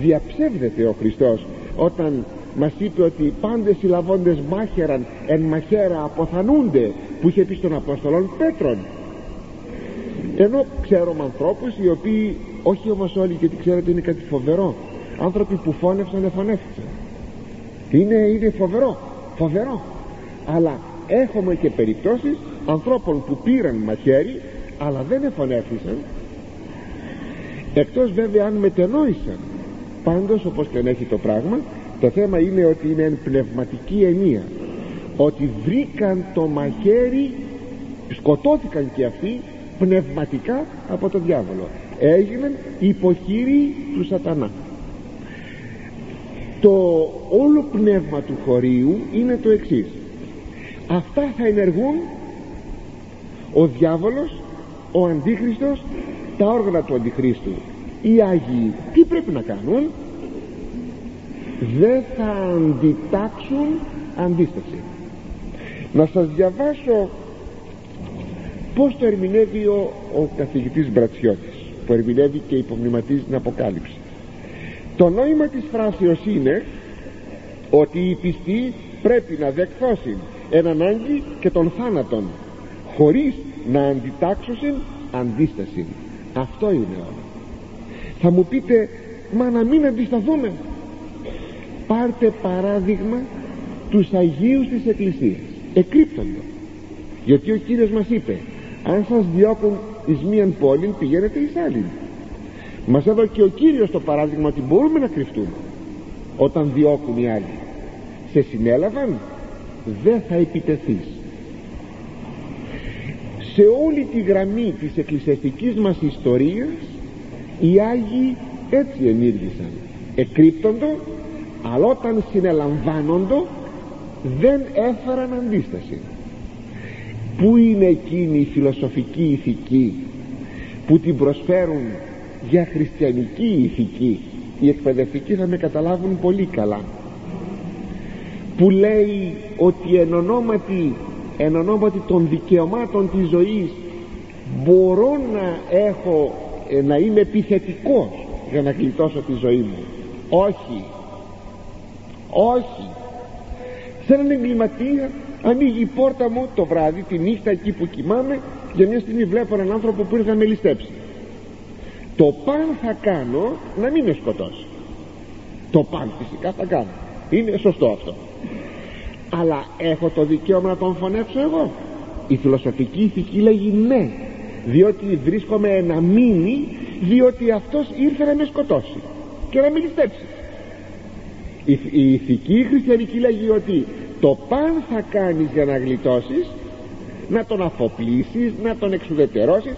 διαψεύδεται ο Χριστός όταν μας είπε ότι πάντες οι λαβώντες μάχεραν εν μαχαίρα αποθανούνται, που είχε πει στον Απόστολον Πέτρον. Ενώ ξέρουμε ανθρώπους οι οποίοι, όχι όμως όλοι, γιατί ξέρετε είναι κάτι φοβερό, άνθρωποι που φώνευσαν. Είναι φοβερό. Αλλά έχουμε και περιπτώσεις ανθρώπων που πήραν μαχαίρι αλλά δεν εφωνεύθησαν, εκτός βέβαια αν μετενόησαν. Πάντως όπως και αν έχει το πράγμα, το θέμα είναι ότι είναι εν πνευματική ενία, ότι βρήκαν το μαχαίρι, σκοτώθηκαν και αυτοί πνευματικά από τον διάβολο, έγιναν υποχείριοι του σατανά. Το όλο πνεύμα του χωρίου είναι το εξής: αυτά θα ενεργούν ο διάβολος, ο Αντίχριστος, τα όργανα του Αντιχρίστου. Οι Άγιοι τι πρέπει να κάνουν? Δεν θα αντιτάξουν αντίσταση. Να σας διαβάσω πως το ερμηνεύει ο καθηγητής Μπρατσιώτης, που ερμηνεύει και υπομνηματίζει την Αποκάλυψη. Το νόημα της φράσεως είναι ότι οι πιστοί πρέπει να δεχθώσουν εν ανάγκη και των θάνατων, χωρίς να αντιτάξωσιν αντίσταση. Αυτό είναι όλο. Θα μου πείτε, μα να μην αντισταθούμε? Πάρτε παράδειγμα τους Αγίους της Εκκλησίας, εκρύπτονται, γιατί ο Κύριος μας είπε, αν σας διώκουν εις μίαν πόλην, πηγαίνετε εις άλλην. Μας έδωσε και ο Κύριος το παράδειγμα ότι μπορούμε να κρυφτούμε όταν διώκουν οι άλλοι. Σε συνέλαβαν, δεν θα επιτεθείς. Σε όλη τη γραμμή της εκκλησιαστικής μας ιστορίας οι Άγιοι έτσι ενήργησαν, εκρύπτοντο, αλλά όταν συνελαμβάνοντο δεν έφεραν αντίσταση. Πού είναι εκείνη η φιλοσοφική ηθική που την προσφέρουν για χριστιανική ηθική? Οι εκπαιδευτικοί θα με καταλάβουν πολύ καλά. Που λέει ότι εν ονόματι των δικαιωμάτων της ζωής μπορώ να έχω, να είμαι επιθετικός για να γλιτώσω τη ζωή μου. Όχι. Σαν έναν εγκληματία ανοίγει η πόρτα μου το βράδυ, τη νύχτα εκεί που κοιμάμαι, για μια στιγμή βλέπω έναν άνθρωπο που ήρθε να με ληστέψει. Το παν θα κάνω να μην με σκοτώσει. Το παν φυσικά θα κάνω, είναι σωστό αυτό. Αλλά έχω το δικαίωμα να τον φωνεύσω εγώ? Η φιλοσοφική ηθική λέγει ναι, διότι βρίσκομαι να μείνει, διότι αυτός ήρθε να με σκοτώσει και να με ληστέψει. Η ηθική χριστιανική λέγει ότι το παν θα κάνεις για να γλιτώσεις, να τον αφοπλήσεις, να τον εξουδετερώσεις,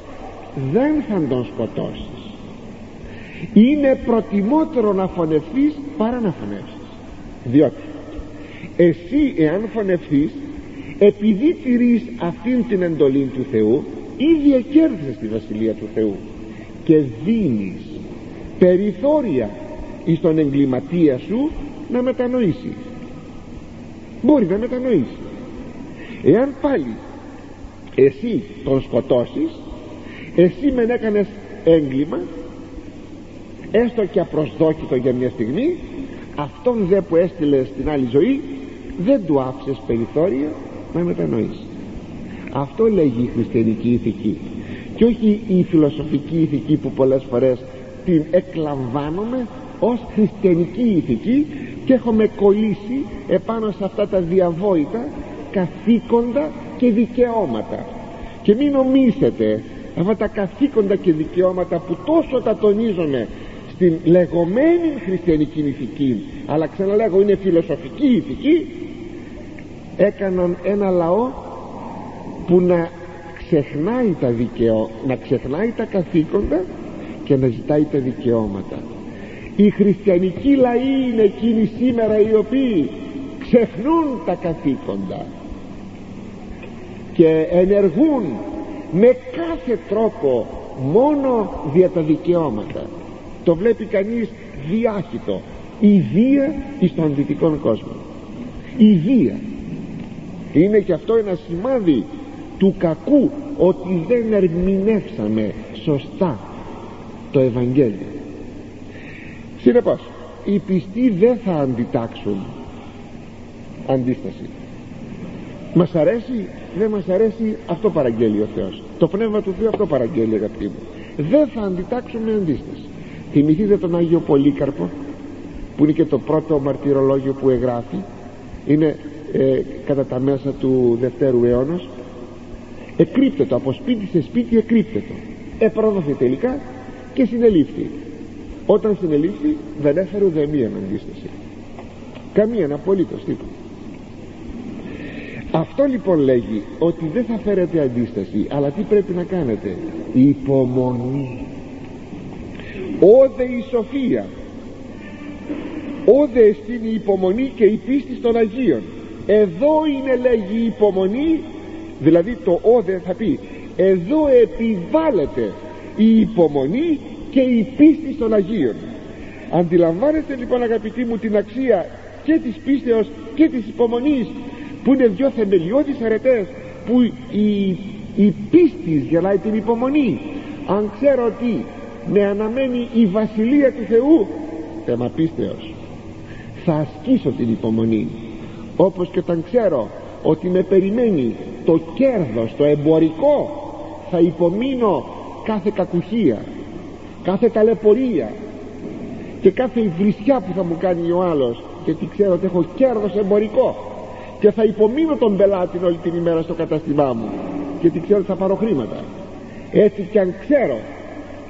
δεν θα τον σκοτώσεις. Είναι προτιμότερο να φωνευτείς παρά να φωνεύσεις, διότι εσύ εάν φωνευτείς επειδή τηρείς αυτήν την εντολή του Θεού, ήδη εκέρδισες τη Βασιλεία του Θεού, και δίνεις περιθώρια εις τον εγκληματία σου να μετανοήσει. Μπορεί να μετανοήσει. Εάν πάλι εσύ τον σκοτώσεις, εσύ μεν έκανες έγκλημα, έστω και απροσδόκητο για μια στιγμή, αυτόν δε που έστειλε στην άλλη ζωή δεν του άφησες περιθώρια να μετανοήσει. Αυτό λέγει η χριστιανική ηθική, και όχι η φιλοσοφική ηθική που πολλές φορές την εκλαμβάνουμε ως χριστιανική ηθική και έχουμε κολλήσει επάνω σε αυτά τα διαβόητα καθήκοντα και δικαιώματα. Και μην νομίζετε αυτά τα καθήκοντα και δικαιώματα που τόσο τα τονίζουμε στην λεγόμενη χριστιανική ηθική, αλλά ξαναλέγω είναι φιλοσοφική ηθική, έκαναν ένα λαό που να ξεχνάει τα καθήκοντα και να ζητάει τα δικαιώματα. Οι χριστιανικοί λαοί είναι εκείνοι σήμερα οι οποίοι ξεχνούν τα καθήκοντα και ενεργούν με κάθε τρόπο μόνο δια τα δικαιώματα. Το βλέπει κανείς διάχυτο, η βία εις τον δυτικών κόσμο, η βία είναι και αυτό ένα σημάδι του κακού, ότι δεν ερμηνεύσαμε σωστά το Ευαγγέλιο. Συνεπώς οι πιστοί δεν θα αντιτάξουν αντίσταση. Μας αρέσει, δεν μας αρέσει, αυτό παραγγέλει ο Θεός, το Πνεύμα του Θεού αυτό παραγγέλει, αγαπητοί μου. Δεν θα αντιτάξουμε αντίσταση. Θυμηθείτε τον Άγιο Πολύκαρπο, που είναι και το πρώτο μαρτυρολόγιο που εγγράφει, είναι κατά τα μέσα του δευτέρου αιώνος, εκρύπτετο από σπίτι σε σπίτι, εκρύπτετο, επρόδοθε τελικά και συνελήφθη. Όταν συνελήφθη δεν έφερε ούτε μία αντίσταση, καμία, απολύτως τίποτα. Αυτό λοιπόν λέγει ότι δεν θα φέρετε αντίσταση, αλλά τι πρέπει να κάνετε? Υπομονή. Όδε η σοφία, όδε εστίν η υπομονή και η πίστη των Αγίων. Εδώ είναι, λέγει, η υπομονή, δηλαδή το όδε θα πει, εδώ επιβάλλεται η υπομονή και η πίστη των Αγίων. Αντιλαμβάνεστε λοιπόν, αγαπητοί μου, την αξία και της πίστεως και της υπομονής, που είναι δυο θεμελιώδεις αρετές, που η πίστης γελάει την υπομονή. Αν ξέρω ότι με αναμένει η Βασιλεία του Θεού, θέμα πίστεως, θα ασκήσω την υπομονή. Όπως και όταν ξέρω ότι με περιμένει το κέρδος, το εμπορικό, θα υπομείνω κάθε κακουχία, κάθε ταλαιπωρία και κάθε βρισιά που θα μου κάνει ο άλλος, γιατί ξέρω ότι έχω κέρδος εμπορικό, και θα υπομείνω τον πελάτη όλη την ημέρα στο κατάστημά μου, γιατί ξέρω ότι θα πάρω χρήματα. Έτσι κι αν ξέρω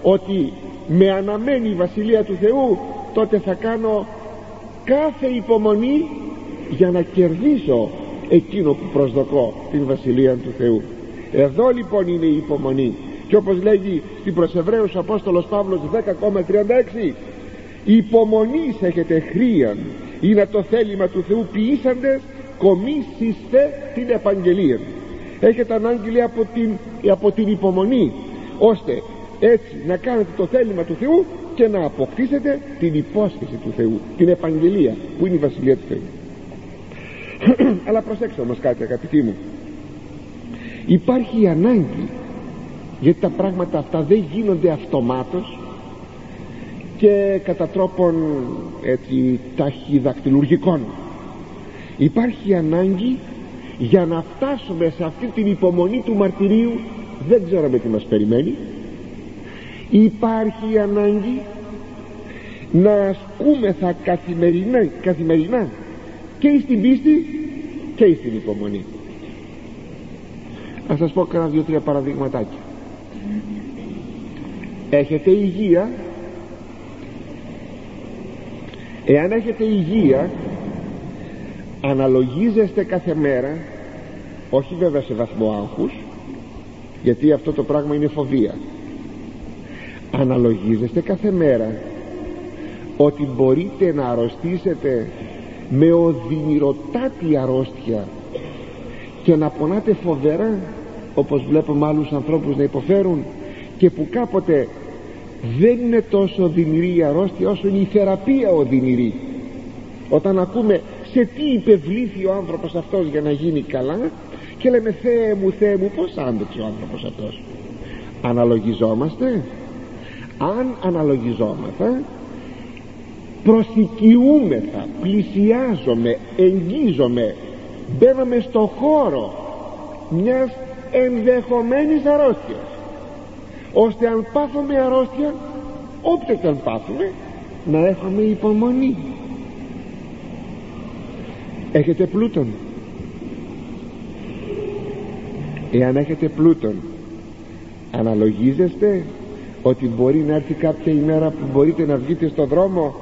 ότι με αναμένει η Βασιλεία του Θεού, τότε θα κάνω κάθε υπομονή για να κερδίσω εκείνο που προσδοκώ, την Βασιλεία του Θεού. Εδώ λοιπόν είναι η υπομονή, και όπως λέγει στην προς Εβραίους ο Απόστολος Παύλος 10,36, υπομονής έχετε χρίαν, είναι το θέλημα του Θεού ποιήσαντες, κομίσιστε την επαγγελία. Έχετε ανάγκη, λέει, από την υπομονή, ώστε έτσι να κάνετε το θέλημα του Θεού και να αποκτήσετε την υπόσχεση του Θεού, την επαγγελία που είναι η Βασιλεία του Θεού. Αλλά προσέξτε όμως κάτι, αγαπητοί μου, υπάρχει η ανάγκη, γιατί τα πράγματα αυτά δεν γίνονται αυτομάτως και κατά τρόπον έτσι ταχυδακτυλουργικών. Υπάρχει ανάγκη για να φτάσουμε σε αυτή την υπομονή του μαρτυρίου, δεν ξέρουμε τι μας περιμένει. Υπάρχει ανάγκη να ασκούμεθα καθημερινά και στην πίστη και στην υπομονή. Ας σας πω κάνα 2-3 παραδειγματάκια. Έχετε υγεία? Εάν έχετε υγεία, αναλογίζεστε κάθε μέρα, όχι βέβαια σε βαθμό άγχους, γιατί αυτό το πράγμα είναι φοβία. Αναλογίζεστε κάθε μέρα ότι μπορείτε να αρρωστήσετε με οδυνηροτάτη αρρώστια και να πονάτε φοβερά, όπως βλέπουμε άλλους ανθρώπους να υποφέρουν, και που κάποτε δεν είναι τόσο οδυνηρή η αρρώστια όσο είναι η θεραπεία οδυνηρή. Όταν ακούμε σε τι υπευλήθη ο άνθρωπος αυτός για να γίνει καλά, και λέμε Θεέ μου, Θεέ μου, πώς άντεξε ο άνθρωπος αυτός. Αναλογιζόμαστε. Αν αναλογιζόμαστε, προσοικιούμεθα, πλησιάζομαι, εγγίζομαι, μπαίναμε στο χώρο μιας ενδεχομένης αρρώστιας, ώστε αν πάθουμε αρρώστια, όποτε και αν πάθουμε, να έχουμε υπομονή. Έχετε πλούτον. Εάν έχετε πλούτον, αναλογίζεστε ότι μπορεί να έρθει κάποια ημέρα που μπορείτε να βγείτε στον δρόμο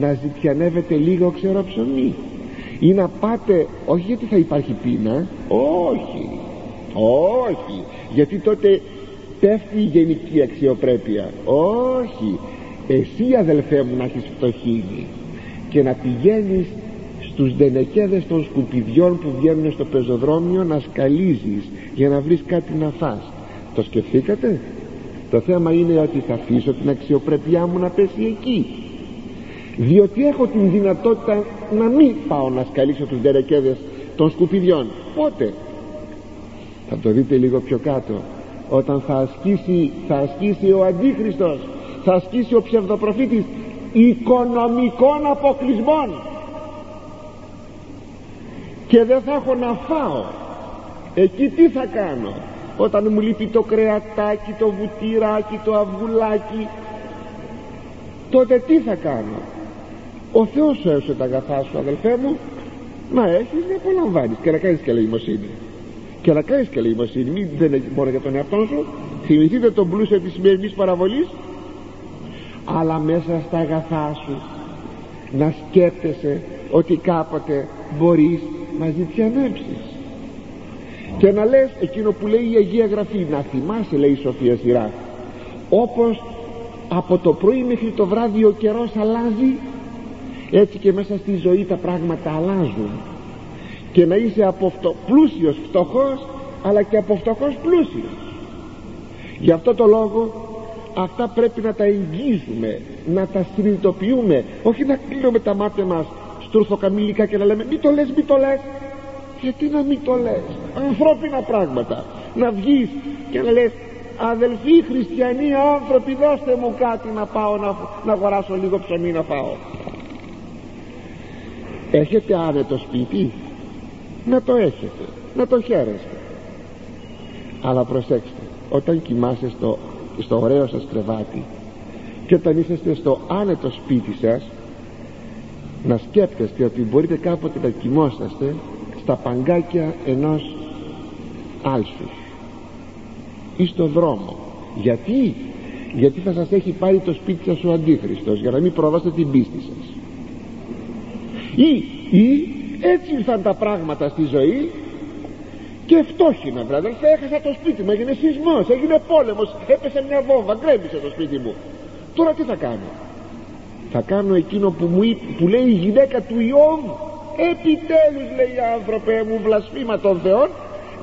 να ζητιανεύετε λίγο ξερό ψωμί, ή να πάτε, όχι γιατί θα υπάρχει πείνα, όχι, γιατί τότε πέφτει η γενική αξιοπρέπεια, όχι, εσύ αδελφέ μου να έχεις φτωχύνει και να πηγαίνεις στους δενεκέδες των σκουπιδιών που βγαίνουν στο πεζοδρόμιο να σκαλίζεις για να βρεις κάτι να φας. Το σκεφτήκατε? Το θέμα είναι ότι θα αφήσω την αξιοπρέπειά μου να πέσει εκεί, διότι έχω την δυνατότητα να μην πάω να σκαλίσω τους δερεκέδες των σκουπιδιών. Πότε? Θα το δείτε λίγο πιο κάτω, όταν θα ασκήσει ο αντίχριστος, θα ασκήσει ο ψευδοπροφήτης οικονομικών αποκλεισμών, και δεν θα έχω να φάω. Εκεί τι θα κάνω? Όταν μου λείπει το κρεατάκι, το βουτυράκι, το αυγουλάκι, τότε τι θα κάνω? Ο Θεός σου έδωσε τα αγαθά σου, αδελφέ μου, να έχεις, να απολαμβάνεις και να κάνεις και ελεημοσύνη. Και να κάνεις και ελεημοσύνη, δεν είναι μόνο για τον εαυτό σου. Θυμηθείτε τον πλούσιο της σημερινής παραβολής, αλλά μέσα στα αγαθά σου να σκέπτεσαι ότι κάποτε μπορείς να ζητιανέψεις. Και να λες εκείνο που λέει η Αγία Γραφή, να θυμάσαι, λέει η Σοφία Σειρά, όπως από το πρωί μέχρι το βράδυ ο καιρός αλλάζει, έτσι και μέσα στη ζωή τα πράγματα αλλάζουν, και να είσαι από πλούσιος φτωχός, αλλά και από φτωχός πλούσιος. Γι' αυτό το λόγο αυτά πρέπει να τα εγγύζουμε, να τα συνειδητοποιούμε, όχι να κλείνουμε τα μάτια μας στουρθοκαμήλικα και να λέμε μη το λες, μη το λες. Γιατί να μην το λες? Ανθρώπινα πράγματα. Να βγεις και να λες αδελφοί χριστιανοί άνθρωποι, δώστε μου κάτι να πάω να αγοράσω λίγο ψωμί να πάω. Έχετε άνετο σπίτι? Να το έχετε, να το χαίρεστε. Αλλά προσέξτε, όταν κοιμάσαι στο ωραίο σας κρεβάτι και όταν είσαστε στο άνετο σπίτι σας, να σκέπτεστε ότι μπορείτε κάποτε να κοιμόσαστε στα παγκάκια ενός άλσους ή στον δρόμο. Γιατί? Γιατί θα σας έχει πάρει το σπίτι σας ο αντίχριστος, για να μην προβάσετε την πίστη σας. Ή έτσι ήρθαν τα πράγματα στη ζωή και φτώχυνα, βράδυ, έχασα το σπίτι μου, έγινε σεισμός, έγινε πόλεμος, έπεσε μια βόμβα, γκρέμισε το σπίτι μου. Τώρα τι θα κάνω? Θα κάνω εκείνο που λέει η γυναίκα του Ιώβ. Επιτέλους, λέει, άνθρωπε μου, βλασφήμα των Θεών,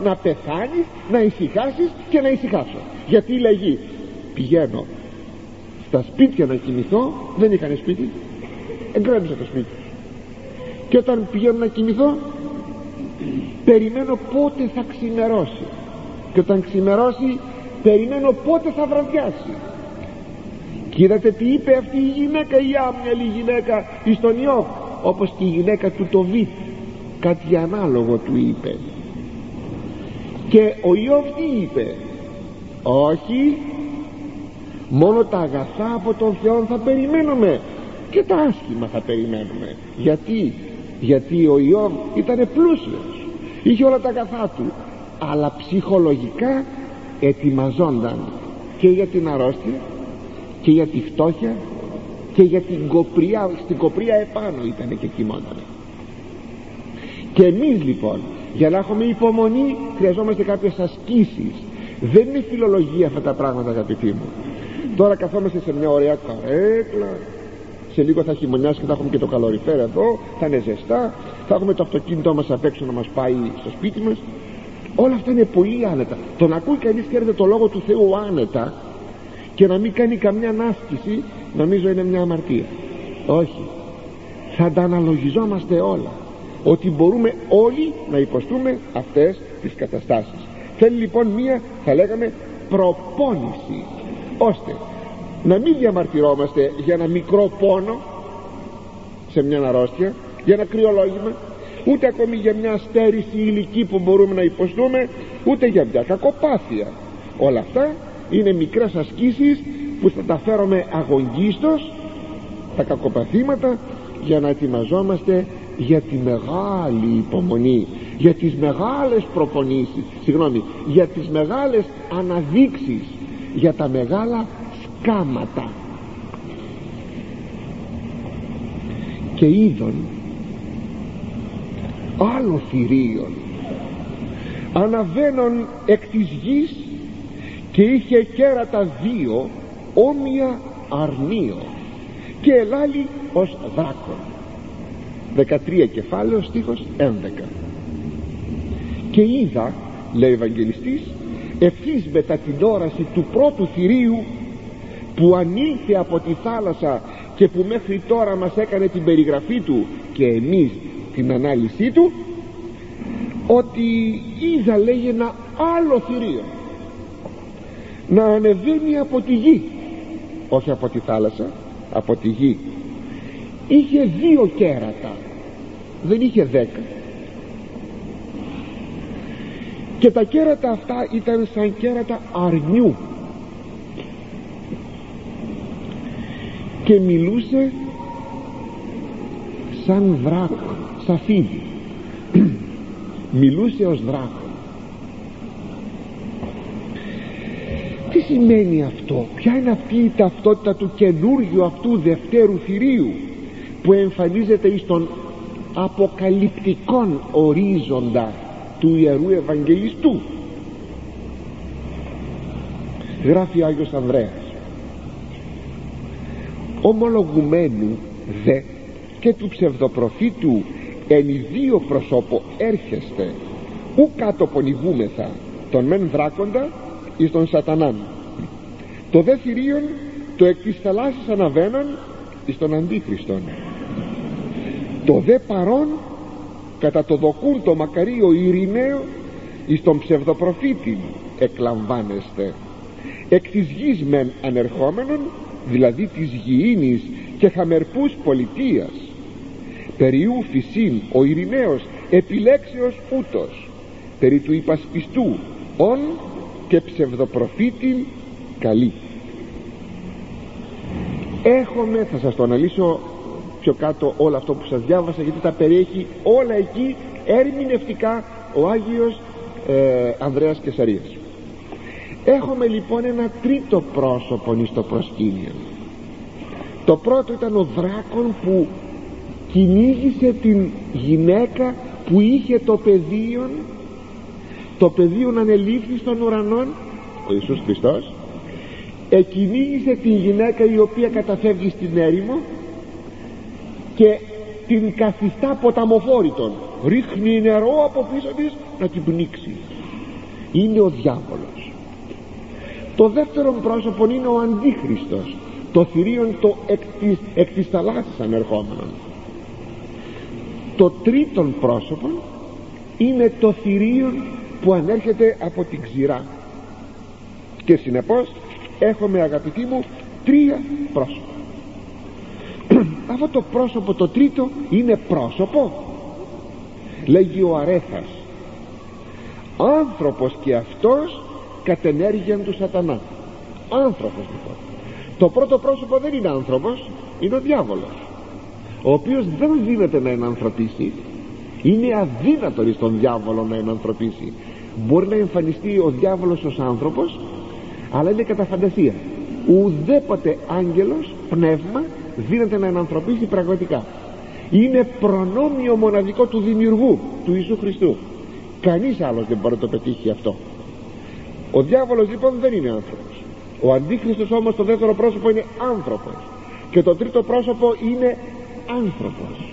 να πεθάνεις, να ησυχάσεις και να ησυχάσω. Γιατί λέγει πηγαίνω στα σπίτια να κοιμηθώ, δεν είχαν σπίτι, εγκρέμισα το σπίτι, και όταν πηγαίνω να κοιμηθώ περιμένω πότε θα ξημερώσει, και όταν ξημερώσει περιμένω πότε θα βραδιάσει. Και είδατε τι είπε αυτή η γυναίκα, η άμυαλη γυναίκα εις τον Ιώβ, όπως και η γυναίκα του Τοβίτ κάτι ανάλογο του είπε. Και ο Ιώβ τι είπε? Όχι, μόνο τα αγαθά από τον Θεό θα περιμένουμε και τα άσχημα θα περιμένουμε. Γιατί ο Ιώβ ήταν πλούσιος, είχε όλα τα αγαθά του, αλλά ψυχολογικά ετοιμαζόνταν και για την αρρώστια και για τη φτώχεια και για την κοπριά. Στην κοπριά επάνω ήτανε και κοιμότανε. Και εμείς λοιπόν, για να έχουμε υπομονή, χρειαζόμαστε κάποιες ασκήσεις. Δεν είναι φιλολογία αυτά τα πράγματα, αγαπητοί μου. Τώρα καθόμαστε σε μια ωραία καρέκλα, σε λίγο θα χειμωνιάσει και θα έχουμε και το καλοριφέρ εδώ, θα είναι ζεστά, θα έχουμε το αυτοκίνητό μας απ' έξω να μας πάει στο σπίτι μας, Όλα αυτά είναι πολύ άνετα. Το να ακούει κανείς, ξέρετε, το λόγο του Θεού άνετα και να μην κάνει καμιά άσκηση, νομίζω είναι μια αμαρτία. Όχι. Θα τα αναλογιζόμαστε όλα. Ότι μπορούμε όλοι να υποστούμε αυτές τις καταστάσεις. Θέλει λοιπόν μία, θα λέγαμε, προπόνηση, ώστε να μην διαμαρτυρόμαστε για ένα μικρό πόνο σε μια αρρώστια, για ένα κρυολόγημα, ούτε ακόμη για μια στέρηση υλική που μπορούμε να υποστούμε, ούτε για μια κακοπάθεια. Όλα αυτά είναι μικρές ασκήσεις που θα τα φέρουμε αγωνγίστως, τα κακοπαθήματα, για να ετοιμαζόμαστε για τη μεγάλη υπομονή, για τις μεγάλες προπονήσεις, για τις μεγάλες αναδείξεις, για τα μεγάλα σκάματα. Και είδον άλλο θηρίον αναβαίνον εκ της γης, και είχε κέρατα δύο όμοια αρνίο και ελάλη ως δράκον. 13 κεφάλαιο, στίχος 11. Και είδα, λέει ο Ευαγγελιστής, ευθύς μετά την όραση του πρώτου θηρίου που ανήλθε από τη θάλασσα και που μέχρι τώρα μας έκανε την περιγραφή του και εμείς την ανάλυση του, ότι είδα, λέει, ένα άλλο θηρίο να ανεβαίνει από τη γη, όχι από τη θάλασσα, από τη γη. Είχε δύο κέρατα, δεν είχε 10. Και τα κέρατα αυτά ήταν σαν κέρατα αρνιού, και μιλούσε σαν δράκο, σαν φίδι. Μιλούσε ως δράκο. Τι σημαίνει αυτό? Ποια είναι αυτή η ταυτότητα του καινούριου αυτού δευτέρου θηρίου που εμφανίζεται εις τον αποκαλυπτικόν ορίζοντα του Ιερού Ευαγγελιστού? Γράφει ο Άγιος Ανδρέας, ομολογουμένου δε και του ψευδοπροφήτου εν δύο προσώπο έρχεστε, ου κάτω πονηγούμεθα, τον μεν δράκοντα εις τον σατανάν, το δε θηρίον το εκ της θαλάσσης αναβαίνον εις τον αντίχριστον. Το δε παρόν κατά το δοκούν το μακαρίο ειρηναίο εις τον ψευδοπροφήτη εκλαμβάνεστε, εκ της γης μεν ανερχόμενον, δηλαδή της γηίνης και χαμερπούς πολιτείας, περιού φυσίν ο ειρηναίος επιλέξεως ούτος, περί του υπασπιστού ον και ψευδοπροφήτη καλή. Έχουμε, θα σας το αναλύσω πιο κάτω όλο αυτό που σας διάβασα, γιατί τα περιέχει όλα εκεί ερμηνευτικά ο Άγιος Ανδρέας Κεσαρίας. Έχουμε λοιπόν ένα τρίτο πρόσωπο εις το προσκήνιο. Το πρώτο ήταν ο δράκον που κυνήγησε την γυναίκα που είχε το πεδίο. Το πεδίο ανελήφθη στον ουρανό, ο Ιησούς Χριστός εκυνήγησε την γυναίκα η οποία καταφεύγει στην έρημο και την καθιστά ποταμοφόρητον, ρίχνει νερό από πίσω της να την πνίξει. Είναι ο διάβολος. Το δεύτερο πρόσωπο είναι ο αντίχριστος, το θηρίον το εκ της θαλάσσης ανερχόμενο. Το τρίτο πρόσωπο είναι το θηρίον που ανέρχεται από την ξηρά. Και συνεπώς έχουμε, αγαπητοί μου, τρία πρόσωπα. Αυτό το πρόσωπο το τρίτο είναι πρόσωπο? Λέγει ο Αρέθας, άνθρωπος και αυτός κατ' ενέργειαν του σατανά. Άνθρωπος λοιπόν. Το πρώτο πρόσωπο δεν είναι άνθρωπος, είναι ο διάβολος, ο οποίος δεν δίνεται να ενανθρωπίσει. Είναι αδύνατο εις τον διάβολο να ενανθρωπίσει. Μπορεί να εμφανιστεί ο διάβολος ως άνθρωπος, αλλά είναι κατά φαντασία. Ουδέποτε άγγελος, πνεύμα δίνεται να ενανθρωπίσει πραγματικά. Είναι προνόμιο μοναδικό του Δημιουργού, του Ιησού Χριστού. Κανείς άλλος δεν μπορεί να το πετύχει αυτό. Ο διάβολος λοιπόν δεν είναι άνθρωπος. Ο αντίχριστος όμως, το δεύτερο πρόσωπο, είναι άνθρωπος. Και το τρίτο πρόσωπο είναι άνθρωπος.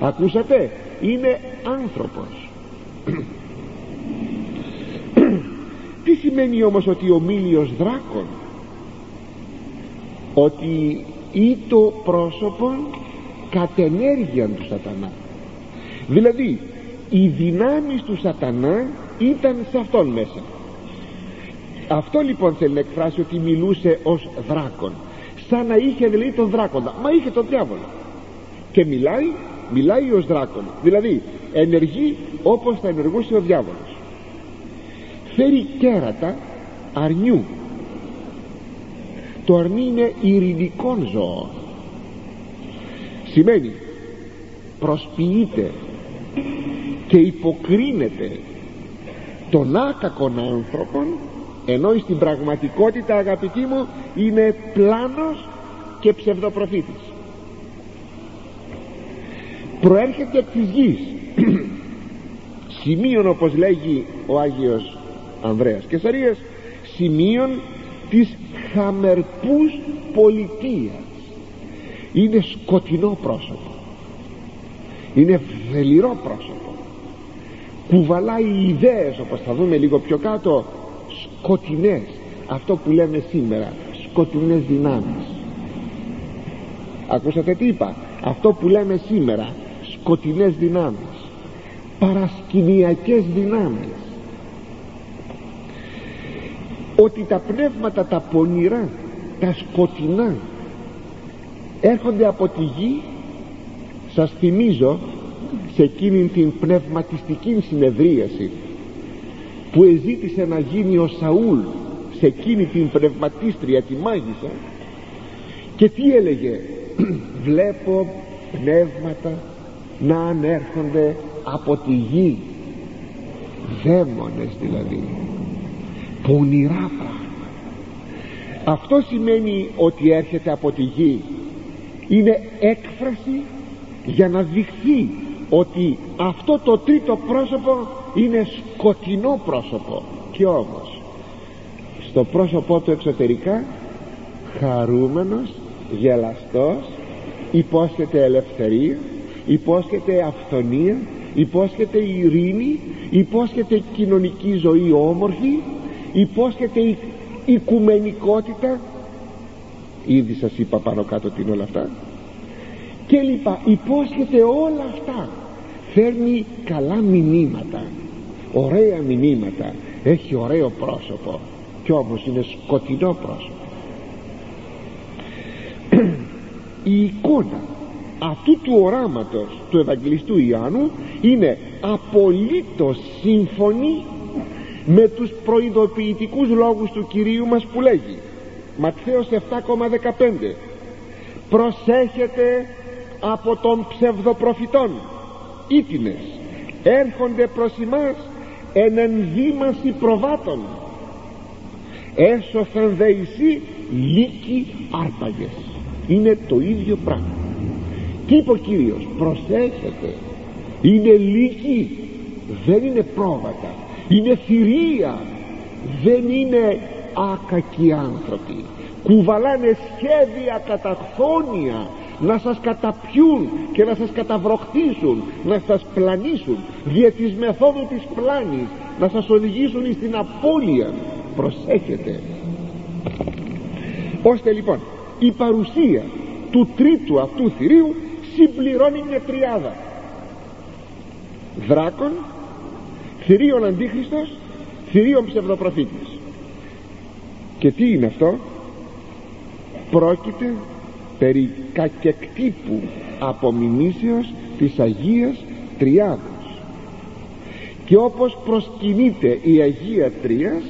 Ακούσατε, είναι άνθρωπος. Τι σημαίνει όμως ότι ο μήλιος δράκων? Ότι ή το πρόσωπον κατ' ενέργειαν του σατανά. Δηλαδή οι δυνάμεις του σατανά ήταν σε αυτόν μέσα. Αυτό λοιπόν θέλει να εκφράσει ότι μιλούσε ως δράκον, σαν να είχε δηλαδή τον δράκοντα. Μα είχε τον διάβολο και μιλάει ως δράκον, δηλαδή ενεργεί όπως θα ενεργούσε ο διάβολος. Φέρει κέρατα αρνιού. Το αρνί είναι ειρηνικών ζώων, σημαίνει προσποιείται και υποκρίνεται των άκακων άνθρωπων, ενώ στην πραγματικότητα, αγαπητοί μου, είναι πλάνος και ψευδοπροφήτης. Προέρχεται εκ της γης, σημείων, όπως λέγει ο Άγιος Ανδρέας Κεσαρίας, σημείων της χαμερπούς πολιτείας. Είναι σκοτεινό πρόσωπο, είναι βελιρό πρόσωπο, κουβαλάει ιδέες, όπως θα δούμε λίγο πιο κάτω, σκοτεινές, αυτό που λέμε σήμερα σκοτεινές δυνάμεις. Ακούσατε τι είπα? Αυτό που λέμε σήμερα σκοτεινές δυνάμεις, παρασκηνιακές δυνάμεις. Ότι τα πνεύματα τα πονηρά, τα σκοτεινά, έρχονται από τη γη. Σας θυμίζω σε εκείνη την πνευματιστική συνεδρίαση που εζήτησε να γίνει ο Σαούλ σε εκείνη την πνευματίστρια, τη μάγισσα, και τι έλεγε? Βλέπω πνεύματα να ανέρχονται από τη γη, δαίμονες δηλαδή, πονηρά πράγματα. Αυτό σημαίνει ότι έρχεται από τη γη. Είναι έκφραση για να δειχθεί ότι αυτό το τρίτο πρόσωπο είναι σκοτεινό πρόσωπο, και όμως στο πρόσωπό του εξωτερικά χαρούμενος, γελαστός, υπόσχεται ελευθερία, υπόσχεται αυθονία, υπόσχεται ειρήνη, υπόσχεται κοινωνική ζωή όμορφη, υπόσχεται οικουμενικότητα. Ήδη σας είπα πάνω κάτω τι είναι όλα αυτά και λοιπά. Υπόσχεται όλα αυτά, φέρνει καλά μηνύματα, ωραία μηνύματα, έχει ωραίο πρόσωπο, κι όμως είναι σκοτεινό πρόσωπο. Η εικόνα αυτού του οράματος του Ευαγγελιστού Ιωάννου είναι απολύτως σύμφωνη με τους προειδοποιητικούς λόγους του Κυρίου μας που λέγει, Ματθαίος 7,15, προσέχετε από των ψευδοπροφητών, ήτινες έρχονται προς ημάς εν ενδύμαση προβάτων, έσωθεν δε εισί λύκοι άρπαγες. Είναι το ίδιο πράγμα. Τι είπε ο Κύριος? Προσέχετε, είναι λύκοι, δεν είναι πρόβατα, είναι θηρία, δεν είναι άκακοι άνθρωποι, κουβαλάνε σχέδια καταφθόνια να σας καταπιούν και να σας καταβροχτήσουν, να σας πλανήσουν δια της μεθόδου της πλάνης, να σας οδηγήσουν εις την απώλεια. Προσέχετε. Ώστε λοιπόν η παρουσία του τρίτου αυτού θηρίου συμπληρώνει μια τριάδα: δράκων, θηρίων αντίχριστος, θηρίων ψευδοπροφήτης. Και τι είναι αυτό? Πρόκειται περί κακεκτύπου απομιμήσεως της Αγίας Τριάδος, και όπως προσκυνείται η Αγία Τρίας,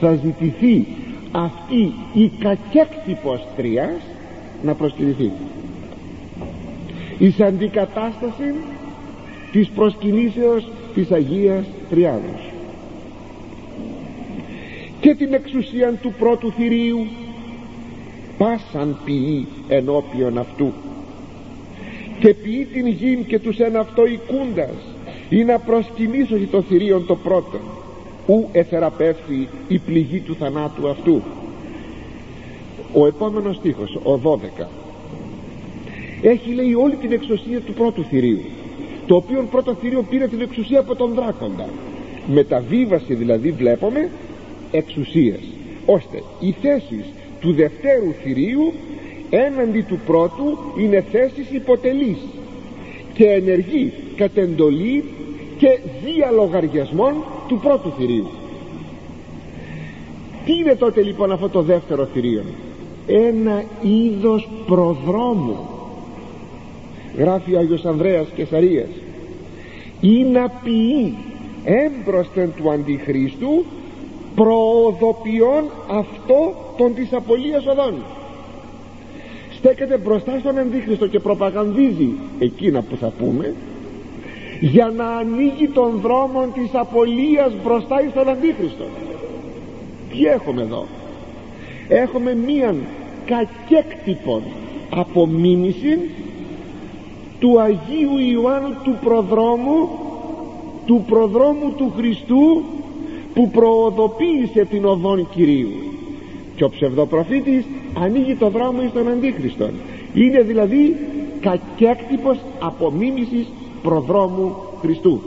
θα ζητηθεί αυτή η κακέκτυπος Τρίας να προσκυνηθεί εις αντικατάσταση της προσκυνήσεως της Αγίας Τριάδος. Και την εξουσίαν του πρώτου θηρίου πάσαν ποιεί ενώπιον αυτού, και ποιεί την γην και τους εν αυτό οικούντας, ή να προσκυνήσωση το θηρίον το πρώτον, ου εθεραπεύθη η πληγή του θανάτου αυτού. Ο επόμενος στίχος, ο 12, έχει λέει όλη την εξουσία του πρώτου θηρίου, το οποίο πρώτο θηρίο πήρε την εξουσία από τον δράκοντα. μεταβίβαση δηλαδή βλέπουμε εξουσίας, ώστε οι θέσεις του δευτέρου θηρίου έναντι του πρώτου είναι θέσεις υποτελείς και ενεργεί κατ' εντολή και διαλογαριασμών του πρώτου θηρίου. Τι είναι τότε λοιπόν αυτό το δεύτερο θηρίο? Ένα είδος προδρόμου. Γράφει ο Άγιος Ανδρέας Κεσαρίας, είναι απειή έμπροσθεν του αντιχρίστου, προοδοποιών αυτό των της απολίας οδών. Στέκεται μπροστά στον αντίχριστο και προπαγανδίζει εκείνα που θα πούμε, για να ανοίγει τον δρόμο της απολίας μπροστά στον αντίχριστο. Τι έχουμε εδώ? Έχουμε μίαν κακέκτυπον απομίμηση του Αγίου Ιωάννου του προδρόμου του Χριστού, που προοδοποίησε την οδόν Κυρίου, και ο ψευδοπροφήτης ανοίγει το δρόμο εις τον αντίχριστον. Είναι δηλαδή κακέκτυπος απομίμησης προδρόμου Χριστού.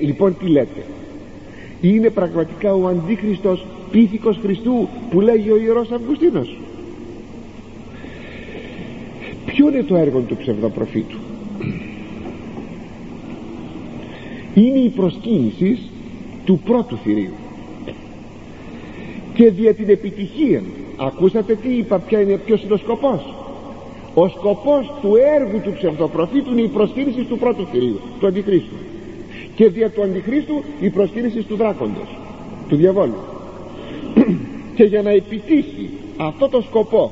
Λοιπόν, τι λέτε? Είναι πραγματικά ο αντίχριστος πίθηκος Χριστού που λέγει ο Ιερός Αυγουστίνος? Ποιο είναι το έργο του ψευδοπροφήτου? Είναι η προσκύνηση του πρώτου θηρίου, και δια την επιτυχία, ακούσατε τι είπα, ποιος είναι ο σκοπός? Ο σκοπός του έργου του ψευδοπροφήτου είναι η προσκύνηση του πρώτου θηρίου, του αντιχρίστου, και δια του αντιχρίστου η προσκύνηση του δράκοντος, του διαβόλου. Και για να επιτύχει αυτό το σκοπό,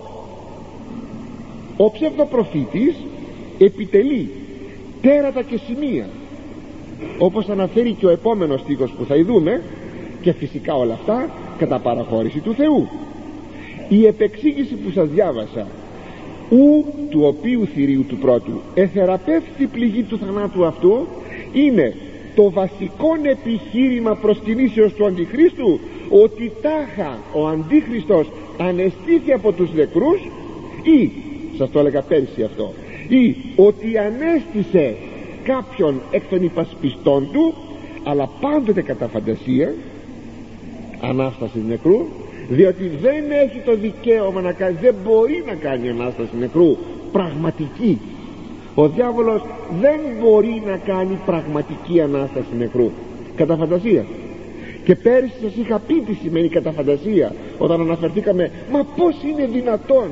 ο ψευδοπροφήτης επιτελεί τέρατα και σημεία, όπως αναφέρει και ο επόμενος στίχος που θα ειδούμε, και φυσικά όλα αυτά κατά παραχώρηση του Θεού. Η επεξήγηση που σας διάβασα, ου του οποίου θηρίου του πρώτου εθεραπεύτη πληγή του θανάτου αυτού, είναι το βασικό επιχείρημα προσκυνήσεως του αντιχρίστου, ότι τάχα ο αντίχριστος ανεστήθη από τους νεκρούς, ή σας το έλεγα πέρσι αυτό, ή ότι ανέστησε κάποιον εκ των υπασπιστών του, αλλά πάντοτε κατά φαντασία, ανάσταση νεκρού, διότι δεν έχει το δικαίωμα να κάνει, δεν μπορεί να κάνει ανάσταση νεκρού πραγματική. Ο διάβολος δεν μπορεί να κάνει πραγματική ανάσταση νεκρού κατά φαντασία. Και πέρυσι σας είχα πει τι σημαίνει κατά φαντασία, όταν αναφερθήκαμε, μα πώς είναι δυνατόν?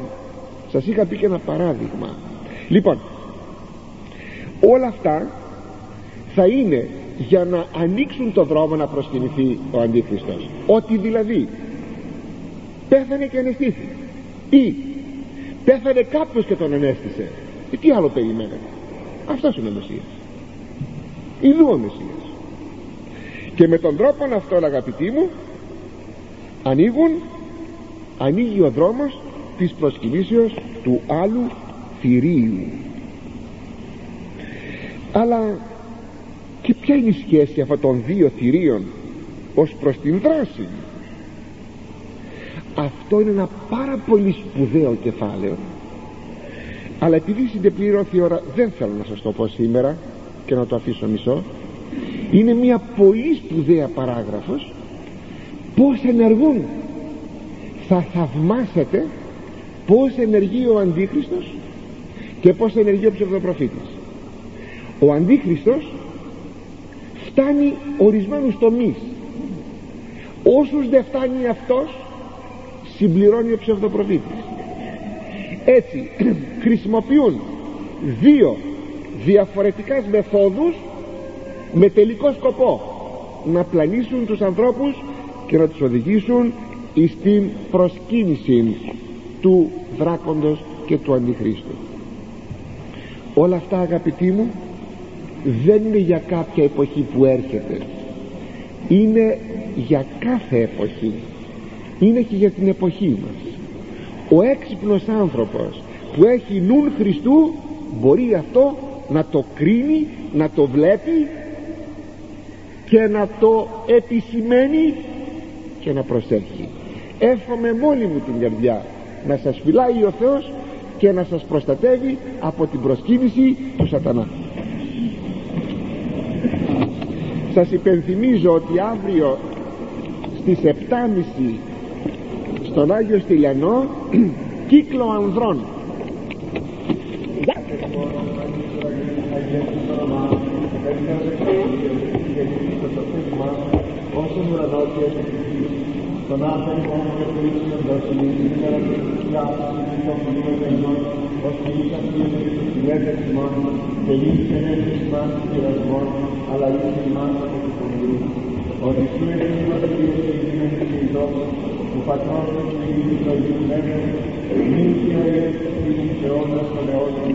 Σας είχα πει και ένα παράδειγμα. Λοιπόν, όλα αυτά θα είναι για να ανοίξουν το δρόμο να προσκυνηθεί ο αντίχριστος. Ότι δηλαδή πέθανε και ανεστήθη, ή πέθανε κάποιος και τον ανέστησε. Τι άλλο περιμένετε? Αυτός είναι ο Μεσσίας, ιδού ο Μεσσίας. Και με τον τρόπο αυτόν, αγαπητοί μου, ανοίγει ο δρόμος της προσκυνήσεως του άλλου θηρίου. Αλλά και ποια είναι η σχέση αυτών των δύο θηρίων ως προς την δράση? Αυτό είναι ένα πάρα πολύ σπουδαίο κεφάλαιο, αλλά επειδή συντεπληρώθη η ώρα δεν θέλω να σας το πω σήμερα και να το αφήσω μισό. Είναι μια πολύ σπουδαία παράγραφος, πώς ενεργούν. Θα θαυμάσετε πώς ενεργεί ο αντίχριστος και πώς ενεργεί ο ψευδοπροφήτης. Ο αντίχριστος φτάνει ορισμένους τομείς. Όσους δεν φτάνει αυτός, συμπληρώνει ο ψευδοπροφήτης. Έτσι χρησιμοποιούν δύο διαφορετικές μεθόδους με τελικό σκοπό να πλανήσουν τους ανθρώπους και να τους οδηγήσουν στην προσκύνηση του δράκοντος και του αντιχρίστου. Όλα αυτά, αγαπητοί μου, δεν είναι για κάποια εποχή που έρχεται, είναι για κάθε εποχή, είναι και για την εποχή μας. Ο έξυπνος άνθρωπος που έχει νουν Χριστού μπορεί αυτό να το κρίνει, να το βλέπει και να το επισημαίνει και να προσέχει. Εύχομαι μόλι μου την καρδιά να σας φυλάει ο Θεός και να σας προστατεύει από την προσκύνηση του σατανά. Σας υπενθυμίζω ότι αύριο στις 7.30 στον Άγιο Στυλιανό κύκλο ανδρών. Ο Πατρός του Κυρίου Αγίου Νέου, νύχια έτσι την αιώνας των αιώνων